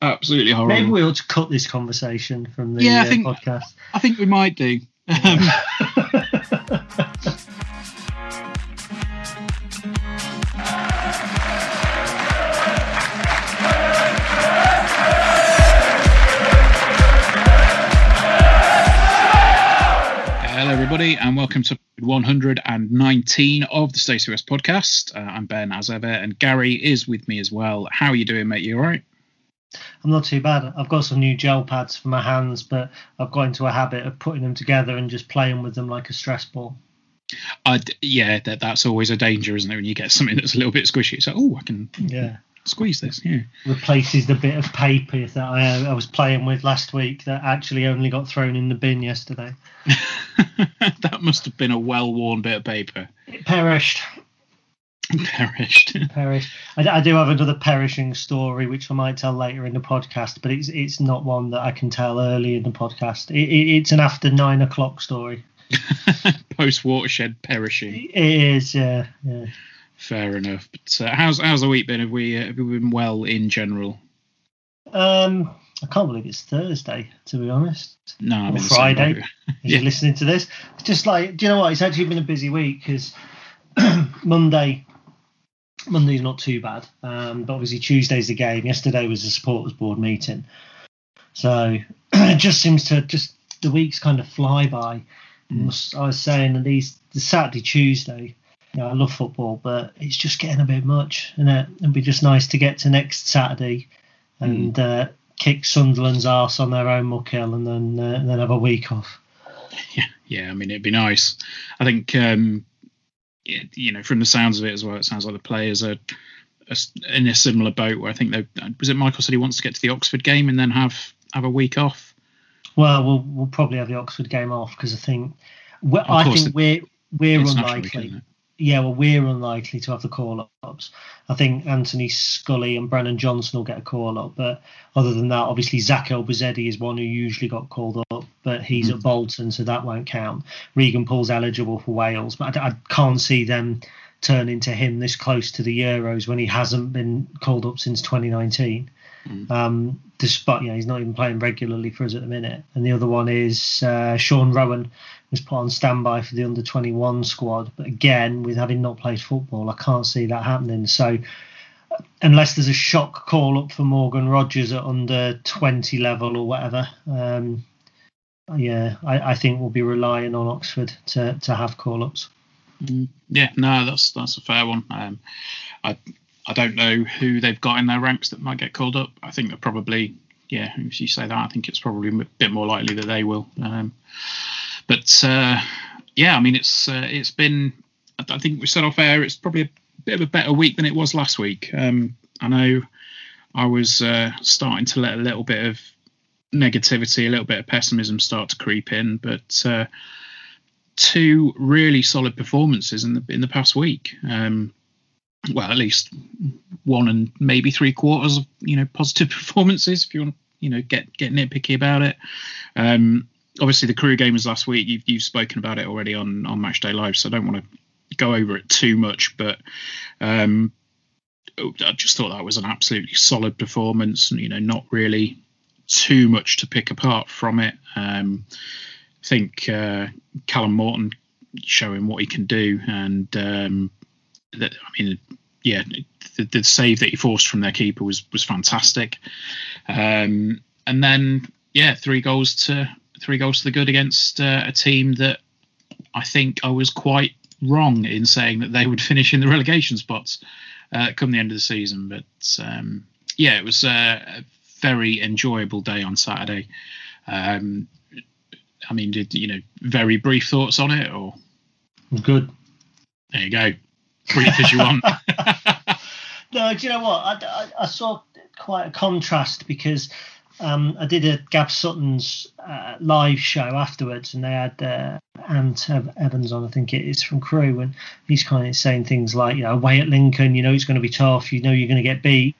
Absolutely horrible. Maybe we ought to cut this conversation from the podcast. I think we might do. Hello, everybody, and welcome to 119 of the Stacey West podcast. I'm Ben, as ever, and Gary is with me as well. How are you doing, mate? You all right? I'm not too bad. I've got some new gel pads for my hands, but I've got into a habit of putting them together and just playing with them like a stress ball. That's always a danger, isn't it? When you get something that's a little bit squishy, it's like, oh, I can squeeze this. Yeah, replaces the bit of paper that I was playing with last week that actually only got thrown in the bin yesterday. That must have been a well-worn bit of paper. It perished. Perished. I do have another perishing story, which I might tell later in the podcast, but it's not one that I can tell early in the podcast. It's an after 9 o'clock story. Post watershed perishing. It is, yeah. Fair enough. But how's the week been? Have we been well in general? I can't believe it's Thursday, to be honest. No, or Friday. You're listening to this, it's just like, do you know what? It's actually been a busy week because Monday's not too bad, but obviously Tuesday's the game. Yesterday was the supporters board meeting, so it just seems to the weeks kind of fly by. I was saying that the Saturday, Tuesday, you know, I love football, but it's just getting a bit much, isn't it? It'd be just nice to get to next Saturday and kick Sunderland's arse on their own muck hill, and then have a week off. Yeah. I mean, it'd be nice. I think. You know, from the sounds of it as well, it sounds like the players are in a similar boat where I think Michael said he wants to get to the Oxford game and then have a week off. Well, we'll probably have the Oxford game off because I think we're unlikely. We're unlikely to have the call-ups. I think Anthony Scully and Brennan Johnson will get a call-up, but other than that, obviously Zach Elbazedi is one who usually got called up, but he's at Bolton, so that won't count. Regan Paul's eligible for Wales, but I can't see them turning to him this close to the Euros when he hasn't been called up since 2019. Despite, he's not even playing regularly for us at the minute. And the other one is Sean Rowan was put on standby for the under-21 squad. But again, with having not played football, I can't see that happening. So unless there's a shock call-up for Morgan Rogers at under-20 level or whatever, I think we'll be relying on Oxford to have call-ups. That's a fair one. I don't know who they've got in their ranks that might get called up. I think they're probably, if you say that, I think it's probably a bit more likely that they will. I mean, it's been, I think we said off air, it's probably a bit of a better week than it was last week. I know I was starting to let a little bit of negativity, a little bit of pessimism start to creep in, but two really solid performances in the past week. Well, at least one and maybe three quarters of, positive performances, if you want to, get nitpicky about it. Obviously, the Crewe game was last week. You've spoken about it already on Matchday Live, so I don't want to go over it too much, but I just thought that was an absolutely solid performance, and, you know, not really too much to pick apart from it. I think Callum Morton showing what he can do, and the save that he forced from their keeper was fantastic. And then, yeah, three goals to the good against a team that I think I was quite wrong in saying that they would finish in the relegation spots come the end of the season. But it was a very enjoyable day on Saturday. I mean, did you know, very brief thoughts on it, or? Good. There you go. Brief as you want. No, do you know what? I saw quite a contrast, because I did a Gav Sutton's live show afterwards, and they had Ant Evans on, I think it is, from Crewe, and he's kind of saying things like, you know, away at Lincoln, you know it's going to be tough, you know you're going to get beat.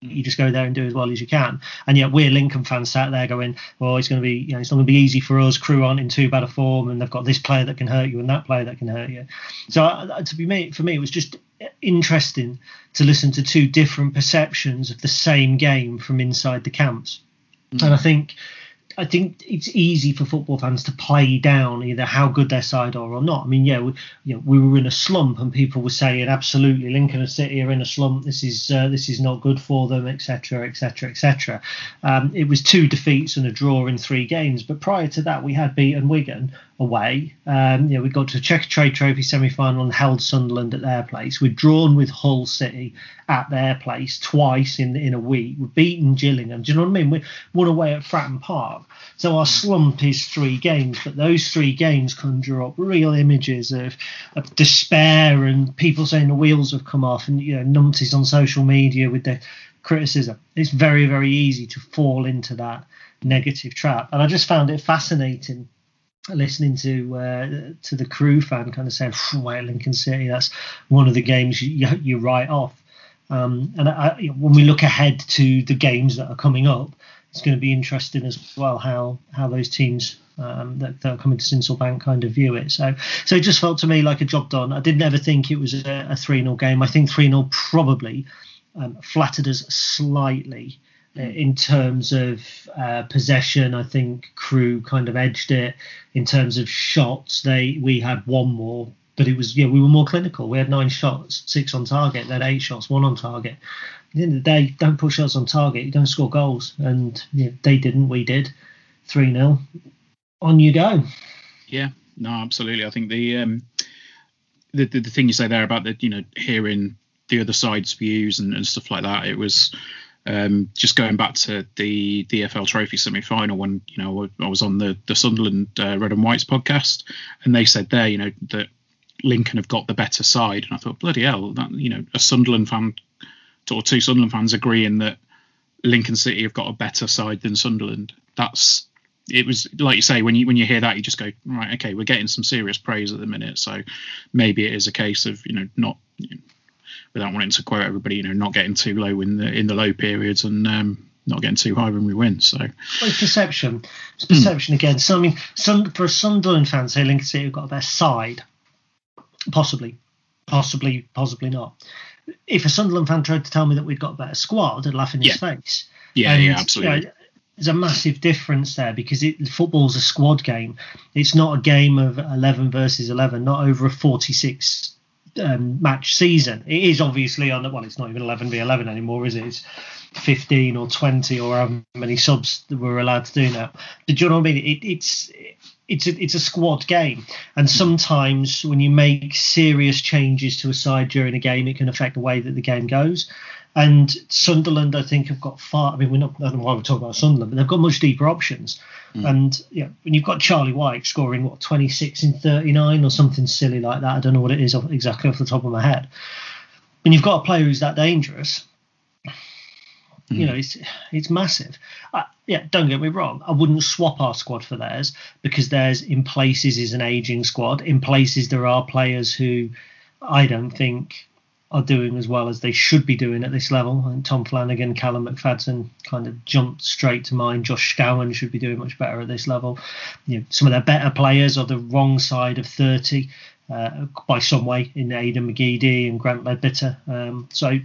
You just go there and do as well as you can. And yet we're Lincoln fans sat there going, well, it's going to be, you know, it's not going to be easy for us. Crewe aren't in too bad a form, and they've got this player that can hurt you and that player that can hurt you. So for me, it was just interesting to listen to two different perceptions of the same game from inside the camps. Mm-hmm. And I think it's easy for football fans to play down either how good their side are or not. I mean, yeah, we were in a slump, and people were saying, absolutely, Lincoln City are in a slump. This is not good for them, etc., etc., etc. It was 2 defeats and a draw in 3 games. But prior to that, we had beaten Wigan away. We got to the Checkatrade Trophy semi-final and held Sunderland at their place. We'd drawn with Hull City at their place twice in a week. We'd beaten Gillingham. Do you know what I mean? We won away at Fratton Park. So our slump is 3 games, but those 3 games conjure up real images of despair and people saying the wheels have come off, and, you know, numpties on social media with their criticism. It's very, very easy to fall into that negative trap. And I just found it fascinating listening to the Crewe fan kind of saying, "Wait, Lincoln City, that's one of the games you write off." And when we look ahead to the games that are coming up, it's going to be interesting as well how those teams that are coming to Sincil Bank kind of view it. So it just felt to me like a job done. I didn't ever think it was a 3-0 game. I think 3-0 probably flattered us slightly in terms of possession. I think Crewe kind of edged it in terms of shots. We had one more. But it was, we were more clinical. We had 9 shots, 6 on target. They had 8 shots, 1 on target. At the end of the day, don't put shots on target, you don't score goals. And they didn't, we did. 3-0. On you go. Yeah, no, absolutely. I think the thing you say there about the, you know, hearing the other side's views and stuff like that, it was just going back to the DFL Trophy semi-final when, you know, I was on the Sunderland Red and Whites podcast, and they said there, you know, that Lincoln have got the better side, and I thought, bloody hell, that, you know, a Sunderland fan or 2 Sunderland fans agreeing that Lincoln City have got a better side than Sunderland. That's, it was like you say, when you hear that, you just go, right, okay, we're getting some serious praise at the minute, so maybe it is a case of, you know, not, you know, without wanting to quote everybody, you know, not getting too low in the low periods and not getting too high when we win. So it's perception again. So I mean, for a Sunderland fan, say Lincoln City have got their side. Possibly not. If a Sunderland fan tried to tell me that we'd got a better squad, I'd laugh in his face. Yeah, absolutely. You know, there's a massive difference there, because football's a squad game. It's not a game of 11 versus 11, not over a 46 match season. It is obviously on the, well, it's not even 11 v 11 anymore, is it? It's 15 or 20 or however many subs that we're allowed to do now. But do you know what I mean? It's a squad game, and sometimes when you make serious changes to a side during a game, it can affect the way that the game goes. And Sunderland, I think, have got far. I mean, I don't know why we're talking about Sunderland, but they've got much deeper options. Mm. And yeah, when you've got Charlie White scoring 26 in 39 or something silly like that, I don't know what it is exactly off the top of my head. When you've got a player who's that dangerous, you know, it's massive. Don't get me wrong, I wouldn't swap our squad for theirs, because theirs in places is an aging squad. In places there are players who I don't think are doing as well as they should be doing at this level. And Tom Flanagan, Callum McFadden kind of jumped straight to mind. Josh Scowen should be doing much better at this level. You know, some of their better players are the wrong side of 30. by some way in Aidan McGeady and Grant Ledbetter. So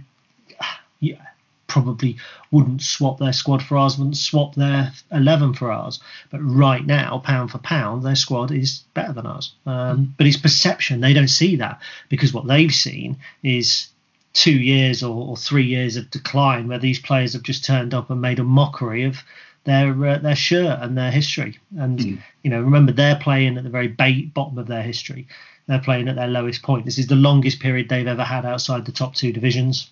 yeah, probably wouldn't swap their squad for ours, wouldn't swap their 11 for ours. But right now, pound for pound, their squad is better than ours. But it's perception. They don't see that, because what they've seen is 2 years or 3 years of decline where these players have just turned up and made a mockery of their shirt and their history. And you know, remember, they're playing at the very bottom of their history. They're playing at their lowest point. This is the longest period they've ever had outside the top two divisions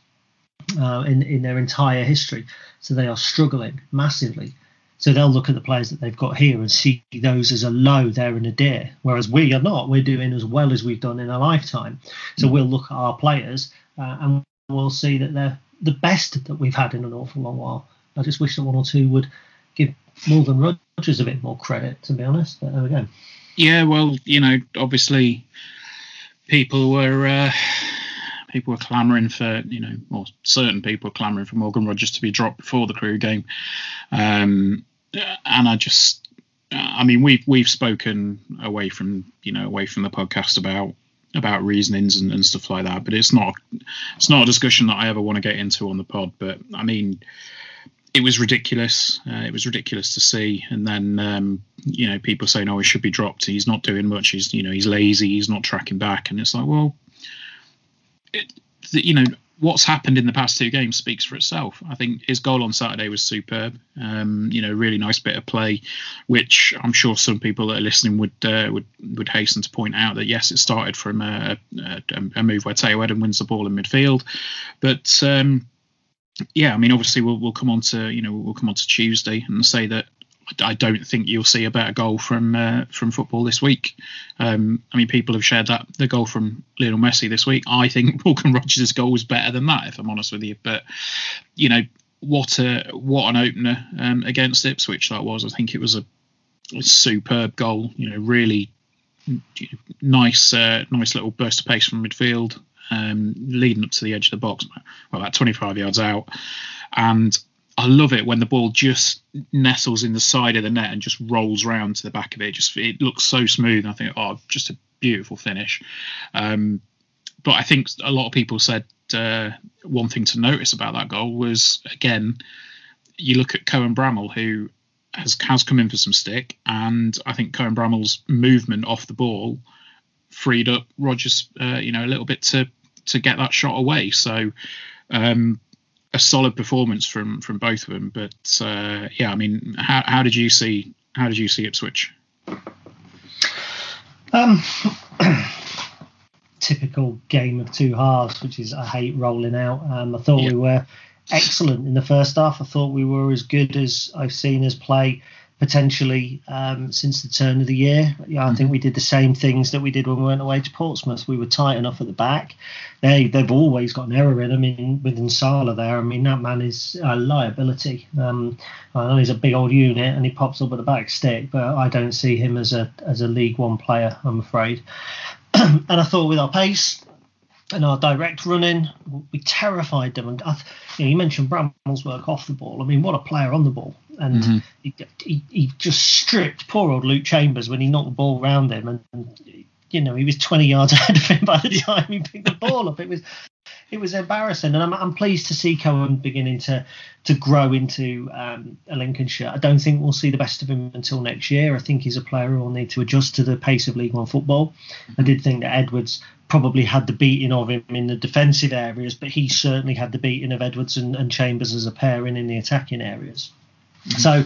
in their entire history. So they are struggling massively. So they'll look at the players that they've got here and see those as a low there and a dear, whereas we are not. We're doing as well as we've done in a lifetime. So we'll look at our players and we'll see that they're the best that we've had in an awful long while. I just wish that one or two would give Morgan Rogers a bit more credit, to be honest. But there we go. Yeah, well, you know, obviously people were clamouring for, you know, or certain people clamouring for Morgan Rogers to be dropped before the Crewe game. And we've spoken away from the podcast about reasonings and stuff like that, but it's not a discussion that I ever want to get into on the pod. But I mean, it was ridiculous. It was ridiculous to see. And then, you know, people saying, oh, he should be dropped. He's not doing much. He's, you know, he's lazy. He's not tracking back. And it's like, well, you know, what's happened in the past two games speaks for itself. I think his goal on Saturday was superb. You know, really nice bit of play, which I'm sure some people that are listening would hasten to point out that, yes, it started from a move where Teo Edun wins the ball in midfield. But yeah, I mean, obviously we'll come on to, you know, we'll come on to Tuesday and say that I don't think you'll see a better goal from football this week. I mean, people have shared that the goal from Lionel Messi this week. I think Morgan Rogers' goal was better than that, if I'm honest with you. But you know, what an opener against Ipswich that was. I think it was a superb goal. You know, really nice little burst of pace from midfield, leading up to the edge of the box. Well, about 25 yards out, and I love it when the ball just nestles in the side of the net and just rolls round to the back of it. It looks so smooth. And I think, oh, just a beautiful finish. But I think a lot of people said one thing to notice about that goal was, again, you look at Cohen Bramall, who has come in for some stick. And I think Cohen Bramall's movement off the ball freed up Rogers, you know, a little bit to get that shot away. So, a solid performance from both of them, but yeah, I mean, how did you see Ipswich? Typical game of two halves, which is I hate rolling out. I thought we were excellent in the first half. I thought we were as good as I've seen us play potentially since the turn of the year. Yeah, I think we did the same things that we did when we went away to Portsmouth. We were tight enough at the back. They've always got an error in them. I mean, with Nsala there, I mean, that man is a liability. I know he's a big old unit and he pops up at the back stick, but I don't see him as a League One player, I'm afraid. And I thought with our pace and our direct running, we terrified them. And you mentioned Bramall's work off the ball. I mean, what a player on the ball! And he just stripped poor old Luke Chambers when he knocked the ball round him. And you know, he was 20 yards ahead of him by the time he picked the ball up. It was embarrassing. And I'm pleased to see Cohen beginning to grow into a Lincolnshire. I don't think we'll see the best of him until next year. I think he's a player who will need to adjust to the pace of League One football. I did think that Edwards probably had the beating of him in the defensive areas, but he certainly had the beating of Edwards and Chambers as a pairing in the attacking areas. So,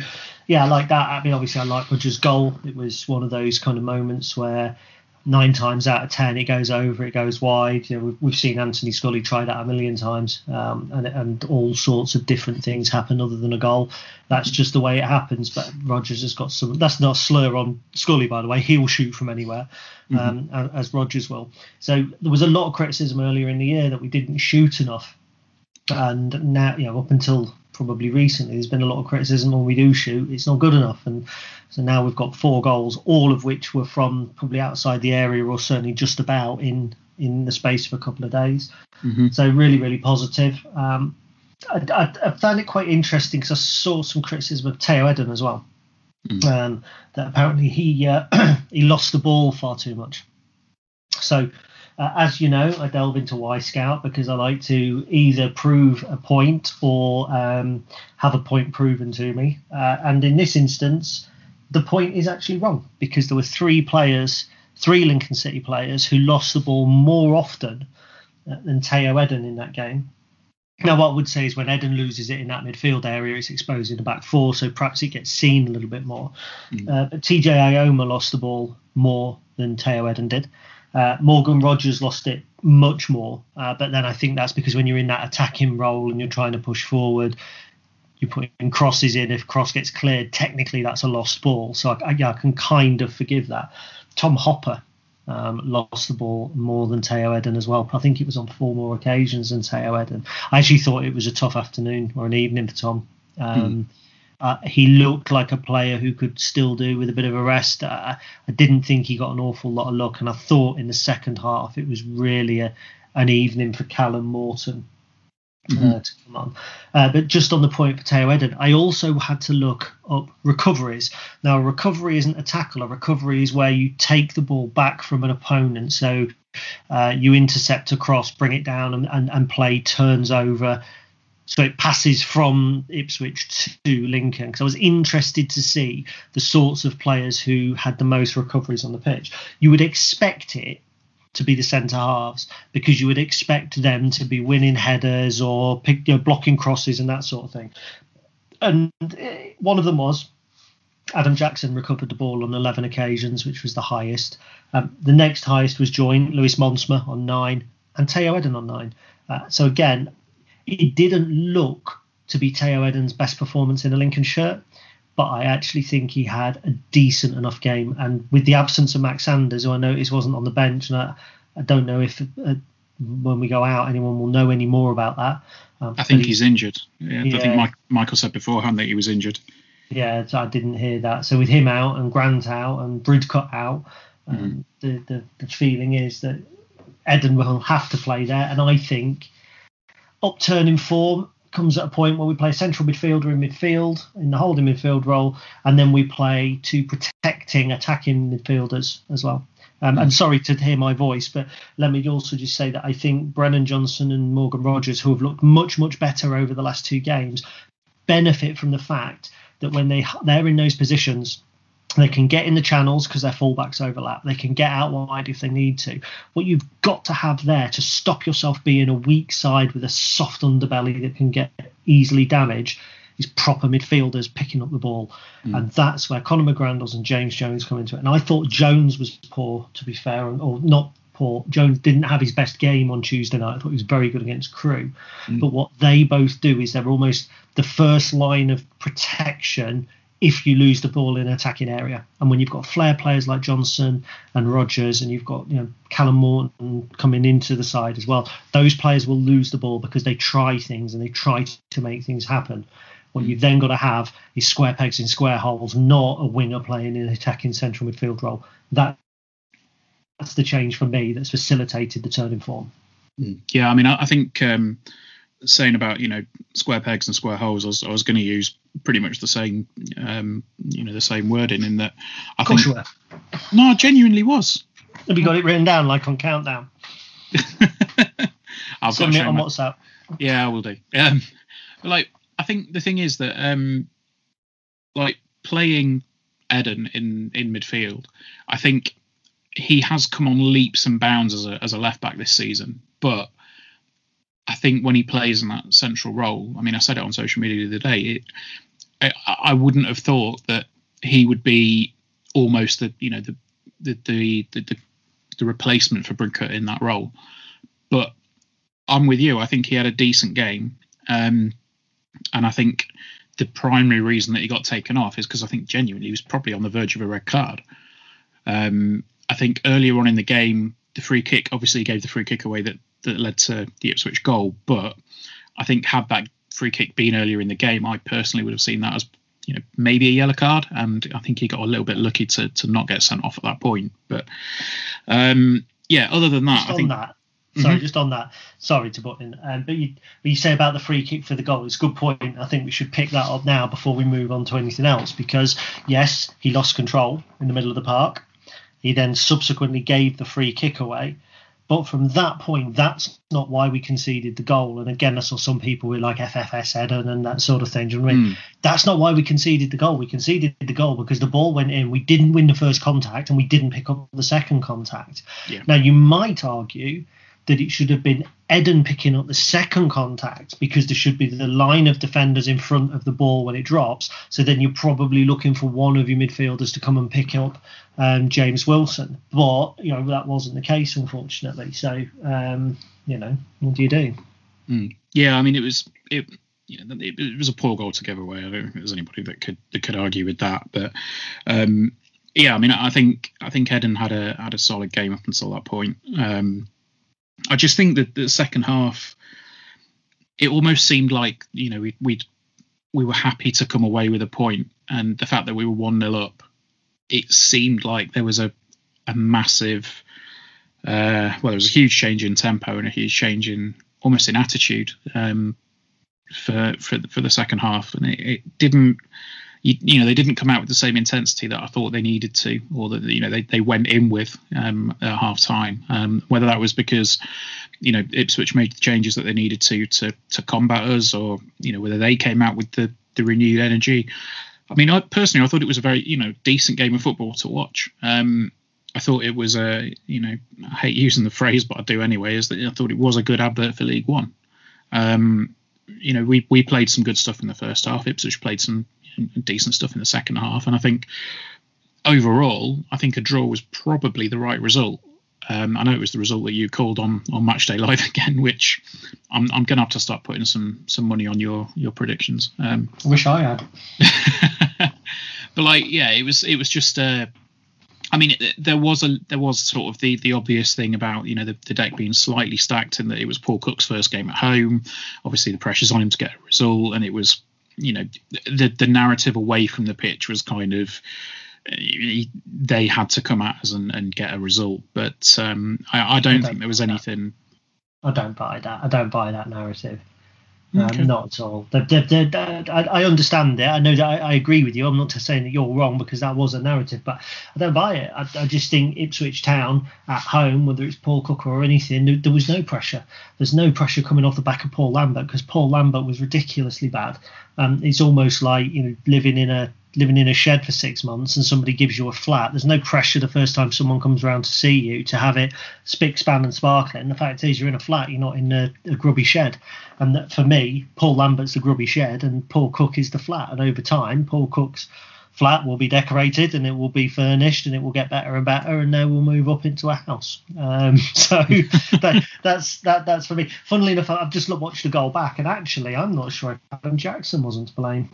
yeah, I like that. I mean, obviously, I like Rogers' goal. It was one of those kind of moments where 9 times out of 10, it goes over, it goes wide. You know, we've seen Anthony Scully try that a million times, and all sorts of different things happen other than a goal. That's just the way it happens. But Rogers has got some. That's not a slur on Scully, by the way. He'll shoot from anywhere, as Rogers will. So there was a lot of criticism earlier in the year that we didn't shoot enough, and now, you know, up until probably recently, there's been a lot of criticism when we do shoot, it's not good enough. And so now we've got 4 goals, all of which were from probably outside the area, or certainly just about in the space of a couple of days. So really, really positive. I found it quite interesting because I saw some criticism of Teo Edun as well, that apparently he lost the ball far too much. So as you know, I delve into Y Scout because I like to either prove a point or have a point proven to me. And in this instance, the point is actually wrong because there were three Lincoln City players who lost the ball more often than Theo Eden in that game. Now, what I would say is when Eden loses it in that midfield area, it's exposed in the back four, so perhaps it gets seen a little bit more. But TJ Ioma lost the ball more than Theo Eden did. Morgan Rogers lost it much more. But then I think that's because when you're in that attacking role and you're trying to push forward, you're putting crosses in. If cross gets cleared, technically that's a lost ball. So I can kind of forgive that. Tom Hopper lost the ball more than Theo Eden as well. I think it was on four more occasions than Theo Eden. I actually thought it was a tough afternoon or an evening for Tom. He looked like a player who could still do with a bit of a rest. I didn't think he got an awful lot of luck, and I thought in the second half it was really an evening for Callum Morton to come on. But just on the point for Theo Eden, I also had to look up recoveries. Now, a recovery isn't a tackle. A recovery is where you take the ball back from an opponent. So you intercept a cross, bring it down, and play turns over. So it passes from Ipswich to Lincoln, because I was interested to see the sorts of players who had the most recoveries on the pitch. You would expect it to be the centre halves, because you would expect them to be winning headers or blocking crosses and that sort of thing. And one of them was Adam Jackson recovered the ball on 11 occasions, which was the highest. The next highest was joint Lewis Monsma on 9 and Theo Eden on 9. So again, it didn't look to be Theo Eden's best performance in a Lincoln shirt, but I actually think he had a decent enough game. And with the absence of Max Sanders, who I noticed wasn't on the bench, and I don't know if when we go out anyone will know any more about that. I think he's injured. Yeah. I think Michael said beforehand that he was injured. Yeah, so I didn't hear that. So with him out and Grant out and Bridcutt out, the feeling is that Eden will have to play there. And I think upturn in form comes at a point where we play central midfielder in midfield, in the holding midfield role, and then we play to protecting, attacking midfielders as well. And sorry to hear my voice, but let me also just say that I think Brennan Johnson and Morgan Rogers, who have looked much, much better over the last two games, benefit from the fact that when they're in those positions, they can get in the channels because their fullbacks overlap. They can get out wide if they need to. What you've got to have there to stop yourself being a weak side with a soft underbelly that can get easily damaged is proper midfielders picking up the ball. And that's where Conor McGrandles and James Jones come into it. And I thought Jones was poor, to be fair, or not poor. Jones didn't have his best game on Tuesday night. I thought he was very good against Crewe. But what they both do is they're almost the first line of protection if you lose the ball in an attacking area. And when you've got flair players like Johnson and Rogers, and you've got Callum Morton coming into the side as well, those players will lose the ball because they try things and they try to make things happen. What you've then got to have is square pegs in square holes, not a winger playing in an attacking central midfield role. That's the change for me that's facilitated the turn in form. Yeah, I mean, I think saying about square pegs and square holes, I was going to use pretty much the same the same wording in that. I think you were. No, I genuinely was. Have you got it written down like on Countdown? I've got it on WhatsApp. Yeah, I will do. I think the thing is that playing Eden in midfield, I think he has come on leaps and bounds as a left back this season, but I think when he plays in that central role, I mean, I said it on social media the other day, I wouldn't have thought that he would be almost the replacement for Brinker in that role. But I'm with you. I think he had a decent game. And I think the primary reason that he got taken off is because I think genuinely he was probably on the verge of a red card. I think earlier on in the game, the free kick, obviously he gave the free kick away that led to the Ipswich goal, but I think had that free kick been earlier in the game, I personally would have seen that as maybe a yellow card, and I think he got a little bit lucky to not get sent off at that point. But other than that, Sorry to butt in, but you say about the free kick for the goal, it's a good point. I think we should pick that up now before we move on to anything else, because yes, he lost control in the middle of the park. He then subsequently gave the free kick away. But from that point, that's not why we conceded the goal. And again, I saw some people were like FFS header and that sort of thing. Do you know what I mean? That's not why we conceded the goal. We conceded the goal because the ball went in. We didn't win the first contact and we didn't pick up the second contact. Yeah. Now, you might argue that it should have been Eden picking up the second contact because there should be the line of defenders in front of the ball when it drops. So then you're probably looking for one of your midfielders to come and pick up James Wilson. But, you know, that wasn't the case, unfortunately. So, you know, what do you do? Yeah, I mean, it was a poor goal to give away. I don't think there's anybody that could argue with that. But, yeah, I mean, I think Eden had a solid game up until that point. I just think that the second half, it almost seemed like, you know, we were happy to come away with a point, and the fact that we were 1-0 up, it seemed like there was a massive, there was a huge change in tempo and a huge change in almost in attitude for the second half, and it didn't. You know, they didn't come out with the same intensity that I thought they needed to, or that, you know, they went in with at half time. Whether that was because, you know, Ipswich made the changes that they needed to combat us, or, you know, whether they came out with the renewed energy. I mean, I personally thought it was a very, you know, decent game of football to watch. I thought it was a, you know, I hate using the phrase, but I do anyway, is that I thought it was a good advert for League One. You know, we played some good stuff in the first half. Ipswich played some decent stuff in the second half, and I think overall, I think a draw was probably the right result. I know it was the result that you called on Matchday Live again, which I'm going to have to start putting some money on your predictions. I wish I had, but like, yeah, it was just. I mean, there was sort of the obvious thing about, you know, the deck being slightly stacked, and that it was Paul Cook's first game at home. Obviously, the pressure's on him to get a result, and it was, you know, the narrative away from the pitch was kind of they had to come at us and get a result. But I don't think there was anything. I don't buy that. I don't buy that narrative. Okay. Not at all. I understand it. I know that I agree with you. I'm not saying that you're wrong, because that was a narrative, but I don't buy it. I just think Ipswich Town at home, whether it's Paul Cook or anything, there was no pressure. There's no pressure coming off the back of Paul Lambert, because Paul Lambert was ridiculously bad. It's almost like, you know, living in a shed for 6 months and somebody gives you a flat. There's no pressure the first time someone comes around to see you to have it spick, span and sparkling. The fact is, you're in a flat, you're not in a grubby shed. And that, for me, Paul Lambert's the grubby shed and Paul Cook is the flat. And over time, Paul Cook's flat will be decorated and it will be furnished and it will get better and better, and then we'll move up into a house. So that's for me. Funnily enough, I've just watched the goal back, and actually I'm not sure if Adam Jackson wasn't to blame,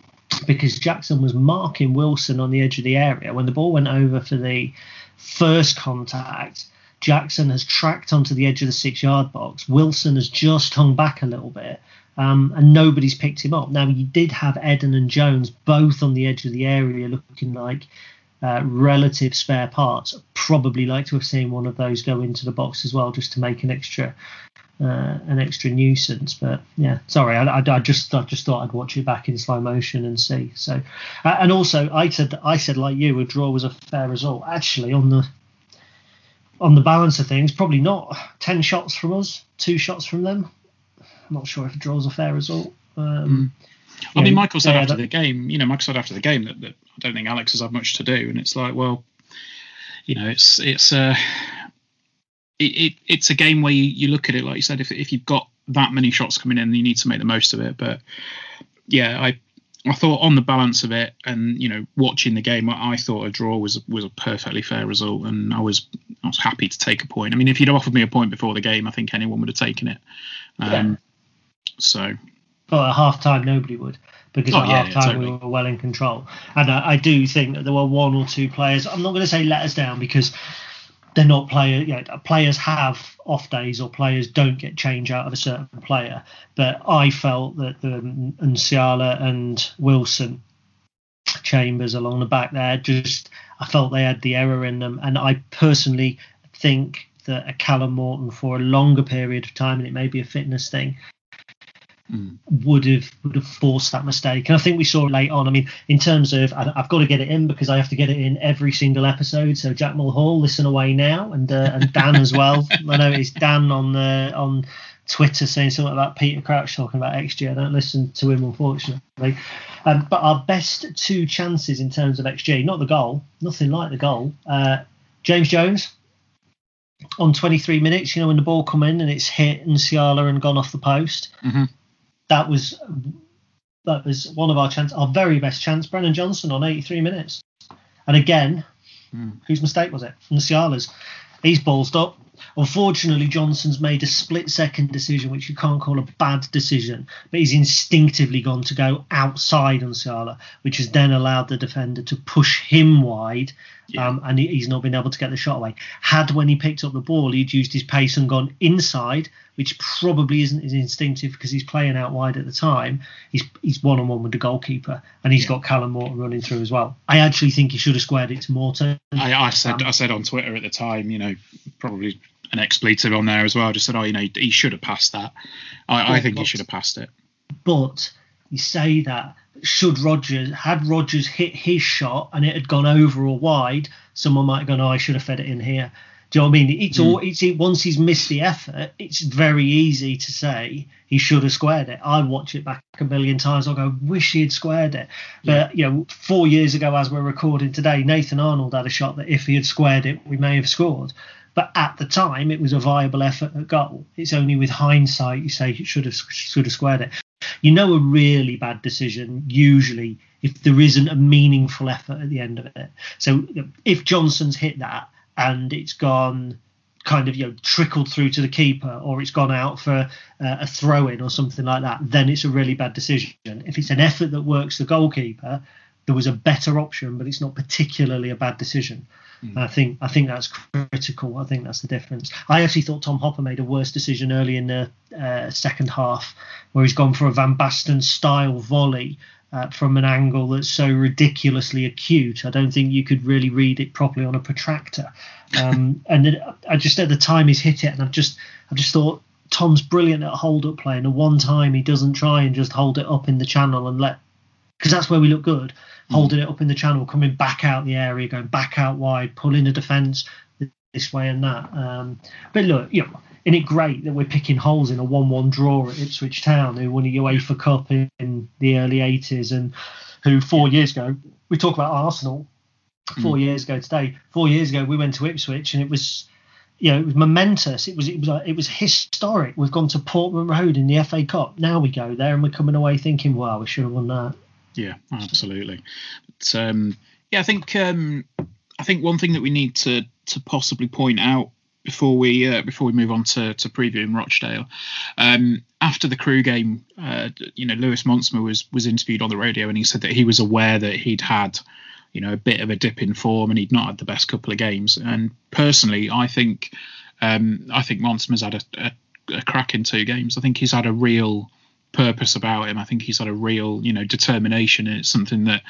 because Jackson was marking Wilson on the edge of the area. When the ball went over for the first contact, Jackson has tracked onto the edge of the 6 yard box. Wilson has just hung back a little bit, and nobody's picked him up. Now, you did have Eden and Jones both on the edge of the area looking like relative spare parts. Probably like to have seen one of those go into the box as well, just to make an extra nuisance. But yeah, sorry, I just thought I'd watch it back in slow motion and see. So, and also I said like you, a draw was a fair result. Actually, on the balance of things, probably not. 10 shots from us, 2 shots from them. I'm not sure if a draw's a fair result. I mean, Michael said after the game, you know, that I don't think Alex has had much to do, and it's like, well, you know, It's a game where you look at it, like you said, if you've got that many shots coming in, you need to make the most of it. But yeah, I thought on the balance of it, and, you know, watching the game, I thought a draw was a perfectly fair result, and I was happy to take a point. I mean, if you'd offered me a point before the game, I think anyone would have taken it. So. But at half time, nobody would. Because at half time, totally. We were well in control. And I do think that there were one or two players, I'm not going to say let us down, because they're not players. You know, players have off days, or players don't get change out of a certain player. But I felt that Nsiala and Wilson, Chambers along the back there, I felt they had the error in them. And I personally think that a Callum Morton for a longer period of time, and it may be a fitness thing, would have forced that mistake. And I think we saw it late on. I mean, in terms of I've got to get it in because I have to get it in every single episode. So Jack Mulhall, listen away now, and Dan as well. I know it's Dan on Twitter saying something about Peter Crouch talking about XG. I don't listen to him, unfortunately. But our best two chances in terms of XG, not the goal, nothing like the goal. James Jones on 23 minutes, you know, when the ball come in and it's hit Nsiala and gone off the post. Mm-hmm. That was one of our chances, our very best chance. Brennan Johnson on 83 minutes. And again, whose mistake was it? Nsiala's. He's ballsed up. Unfortunately, Johnson's made a split-second decision, which you can't call a bad decision, but he's instinctively gone to go outside Nsiala, which has then allowed the defender to push him wide, and he's not been able to get the shot away. Had, when he picked up the ball, he'd used his pace and gone inside, which probably isn't as instinctive because he's playing out wide at the time. He's one-on-one with the goalkeeper, and he's got Callum Morton running through as well. I actually think he should have squared it to Morton. I said on Twitter at the time, you know, probably an expletive on there as well. I just said, oh, you know, he should have passed that. I think he should have passed it. But you say that, had Rodgers hit his shot and it had gone over or wide, someone might have gone, oh, I should have fed it in here. Do you know what I mean? Once he's missed the effort, it's very easy to say he should have squared it. I watch it back a million times. I'll go, wish he had squared it. But, you know, 4 years ago, as we're recording today, Nathan Arnold had a shot that if he had squared it, we may have scored. But at the time, it was a viable effort at goal. It's only with hindsight you say it should have squared it. You know, a really bad decision, usually, if there isn't a meaningful effort at the end of it. So if Johnson's hit that and it's gone kind of, you know, trickled through to the keeper, or it's gone out for a throw-in or something like that, then it's a really bad decision. If it's an effort that works the goalkeeper, there was a better option, but it's not particularly a bad decision. I think that's critical. I think that's the difference. I actually thought Tom Hopper made a worse decision early in the second half, where he's gone for a Van Basten-style volley from an angle that's so ridiculously acute. I don't think you could really read it properly on a protractor. And I just, at the time, he's hit it, and I've just thought, Tom's brilliant at hold-up play, and the one time he doesn't try and just hold it up in the channel and let, because that's where we look good. Holding it up in the channel, coming back out the area, going back out wide, pulling the defence this way and that. But look, you know, isn't it great that we're picking holes in a 1-1 draw at Ipswich Town, who won a UEFA Cup in the early 80s, and who 4 years ago, we talk about Arsenal 4 years ago today. 4 years ago, we went to Ipswich, and it was, you know, it was momentous. It was historic. We've gone to Portman Road in the FA Cup. Now we go there and we're coming away thinking, wow, we should have won that. Yeah, absolutely. But, I think one thing that we need to possibly point out before we move on to previewing Rochdale, after the Crewe game, you know, Lewis Monsma was interviewed on the radio, and he said that he was aware that he'd had, you know, a bit of a dip in form, and he'd not had the best couple of games. And personally, I think Monsma's had a crack in two games. I think he's had a real purpose about him. I think he's had a real, you know, determination, and it's something that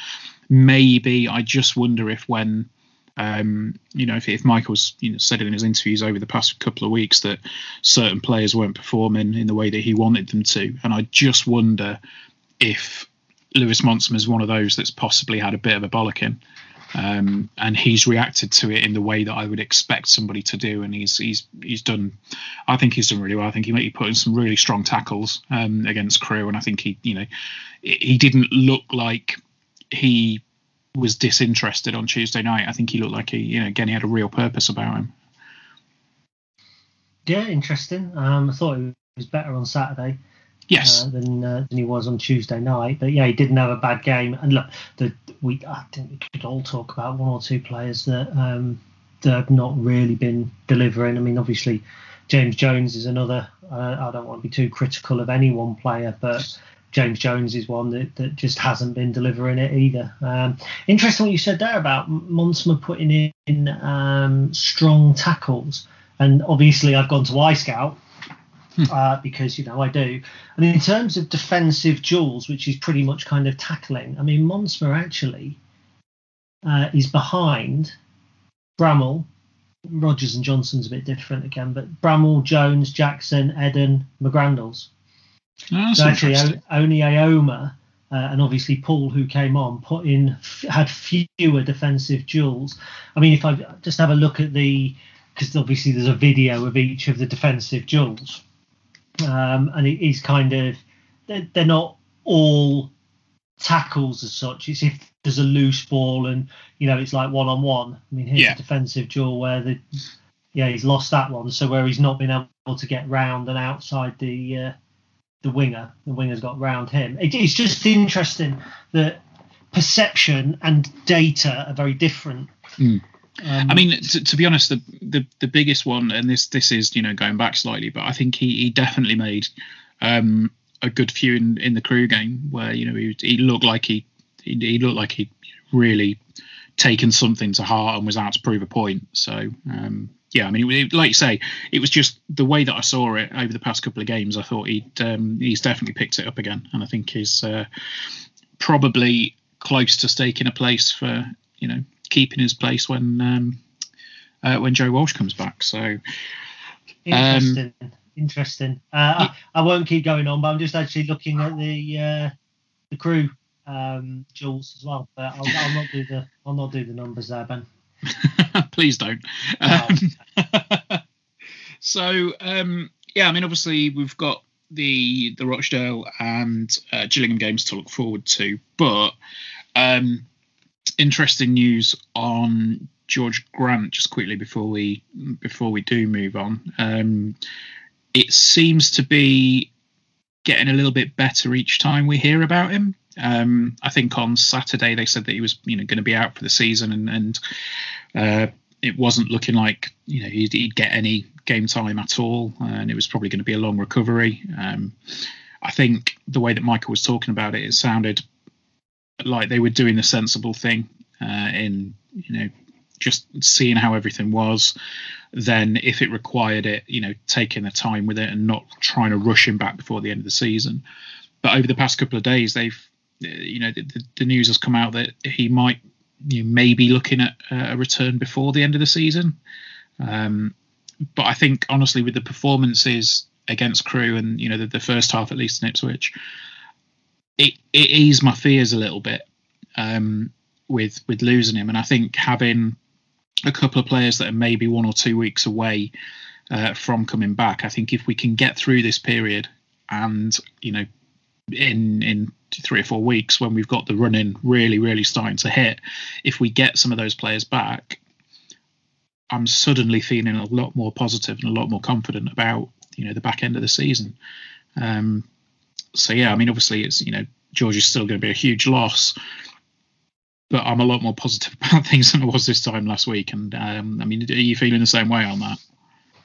maybe I just wonder if when you know, if Michael's, you know, said it in his interviews over the past couple of weeks that certain players weren't performing in the way that he wanted them to, and I just wonder if Lewis Monsma is one of those that's possibly had a bit of a bollocking, and he's reacted to it in the way that I would expect somebody to do, and he's done. I think he's done really well. I think he put in some really strong tackles against Crewe, and I think he, you know, he didn't look like he was disinterested on Tuesday night. I think he looked like he, you know, again, he had a real purpose about him. Yeah, interesting. I thought he was better on Saturday. Yes, than he was on Tuesday night. But yeah, he didn't have a bad game. And look, I think we could all talk about one or two players that have not really been delivering. I mean, obviously, James Jones is another. I don't want to be too critical of any one player, but James Jones is one that just hasn't been delivering it either. Interesting what you said there about Monsma putting in strong tackles. And obviously, I've gone to Y Scout. Because, you know, I do. And in terms of defensive duels, which is pretty much kind of tackling, I mean, Monsma actually is behind Bramall. Rodgers and Johnson's a bit different again, but Bramall, Jones, Jackson, Eden, McGrandles. That's actually only Aoma and obviously Paul, who came on, had fewer defensive duels. I mean, if I just have a look at because obviously there's a video of each of the defensive duels, and it is kind of, they're not all tackles as such. It's if there's a loose ball and, you know, it's like one on one. I mean, here's a defensive duel where he's lost that one, so where he's not been able to get round and outside the winger. The winger's got round him. It's just interesting that perception and data are very different. Mm. I mean, to be honest, the biggest one, and this is, you know, going back slightly, but I think he definitely made a good few in the Crewe game where, you know, he looked like he'd really taken something to heart and was out to prove a point. So I mean, like you say, it was just the way that I saw it over the past couple of games. I thought he's definitely picked it up again, and I think he's probably close to staking a place for, you know, keeping his place when Joe Walsh comes back. So interesting. I won't keep going on, but I'm just actually looking at the Crewe duels as well. But I'll not do the numbers there, Ben. Please don't. I mean, obviously we've got the Rochdale and Gillingham games to look forward to, but interesting news on George Grant just quickly before we do move on. It seems to be getting a little bit better each time we hear about him. I think on Saturday they said that he was, you know, going to be out for the season, and it wasn't looking like, you know, he'd get any game time at all, and it was probably going to be a long recovery. I think the way that Michael was talking about it, it sounded like they were doing the sensible thing in, you know, just seeing how everything was. Then if it required it, you know, taking the time with it and not trying to rush him back before the end of the season. But over the past couple of days, they've, you know, the news has come out that he might, you know, maybe looking at a return before the end of the season. But I think, honestly, with the performances against Crewe and, you know, the first half, at least in Ipswich, it eased my fears a little bit with losing him. And I think having a couple of players that are maybe 1 or 2 weeks away from coming back, I think if we can get through this period and, you know, in 3 or 4 weeks when we've got the run-in really, really starting to hit, if we get some of those players back, I'm suddenly feeling a lot more positive and a lot more confident about, you know, the back end of the season. So, yeah, I mean, obviously, it's, you know, George is still going to be a huge loss, but I'm a lot more positive about things than I was this time last week. And, I mean, are you feeling the same way on that?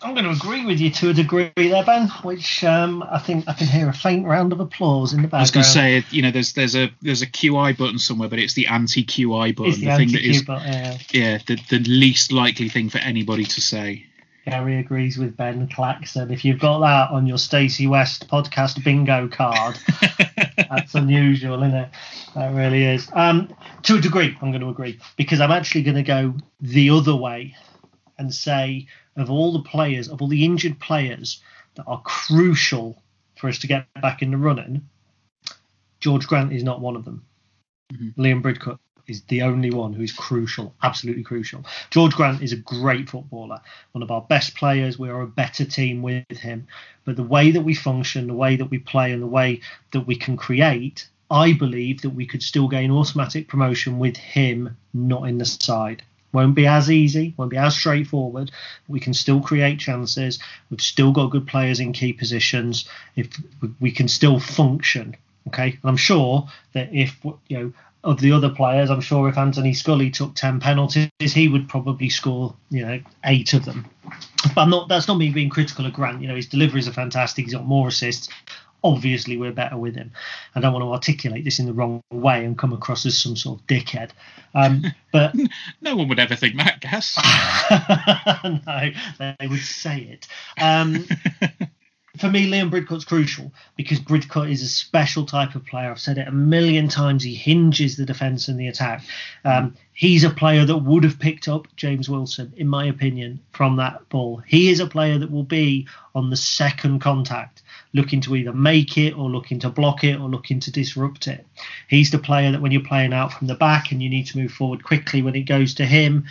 I'm going to agree with you to a degree there, Ben, which I think I can hear a faint round of applause in the background. I was going to say, you know, there's a QI button somewhere, but it's the anti-QI button. It's the anti-Q button, yeah, the least likely thing for anybody to say. Gary agrees with Ben Claxton. If you've got that on your Stacey West podcast bingo card, that's unusual, isn't it? That really is. To a degree, I'm going to agree, because I'm actually going to go the other way and say, of all the players, of all the injured players that are crucial for us to get back in the running, George Grant is not one of them. Mm-hmm. Liam Bridcutt is the only one who is crucial, absolutely crucial. George Grant is a great footballer, one of our best players. We are a better team with him. But the way that we function, the way that we play, and the way that we can create, I believe that we could still gain automatic promotion with him not in the side. Won't be as easy, won't be as straightforward. We can still create chances. We've still got good players in key positions. If we can still function, okay. And I'm sure that if, you know, of the other players, I'm sure if Anthony Scully took 10 penalties, he would probably score, you know, 8 of them. But that's not me being critical of Grant. You know, his deliveries are fantastic. He's got more assists. Obviously, we're better with him. I don't want to articulate this in the wrong way and come across as some sort of dickhead. But no one would ever think that, Gas. No, they would say it. for me, Liam Bridcutt's crucial because Bridcutt is a special type of player. I've said it a million times. He hinges the defence and the attack. He's a player that would have picked up James Wilson, in my opinion, from that ball. He is a player that will be on the second contact, looking to either make it or looking to block it or looking to disrupt it. He's the player that when you're playing out from the back and you need to move forward quickly, when it goes to him,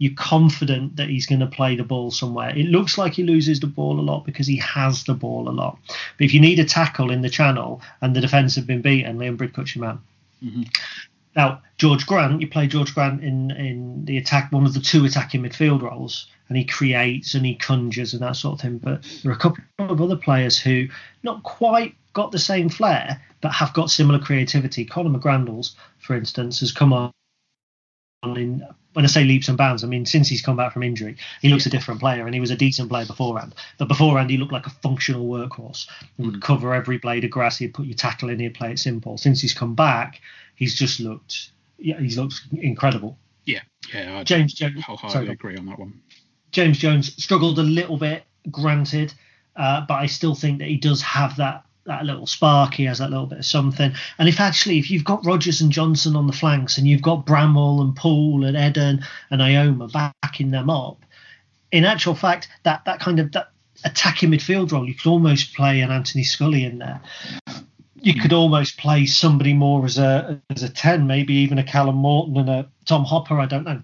you're confident that he's going to play the ball somewhere. It looks like he loses the ball a lot because he has the ball a lot. But if you need a tackle in the channel and the defence have been beaten, Liam Bridcutt's your man. Mm-hmm. Now, George Grant, you play George Grant in the attack, one of the two attacking midfield roles, and he creates and he conjures and that sort of thing. But there are a couple of other players who not quite got the same flair, but have got similar creativity. Conor McGrandles, for instance, has come on in... When I say leaps and bounds, I mean, since he's come back from injury, he looks a different player, and he was a decent player beforehand. But beforehand, he looked like a functional workhorse. He would cover every blade of grass. He'd put your tackle in, he'd play it simple. Since he's come back, he's just looked, he's looked incredible. Yeah. James Jones. I agree on that one. James Jones struggled a little bit, granted, but I still think that he does have that little spark, he has that little bit of something. And if you've got Rodgers and Johnson on the flanks and you've got Bramwell and Poole and Eden and Ioma backing them up, in actual fact, that kind of attacking midfield role, you could almost play an Anthony Scully in there. You could almost play somebody more as a 10, maybe even a Callum Morton and a Tom Hopper, I don't know.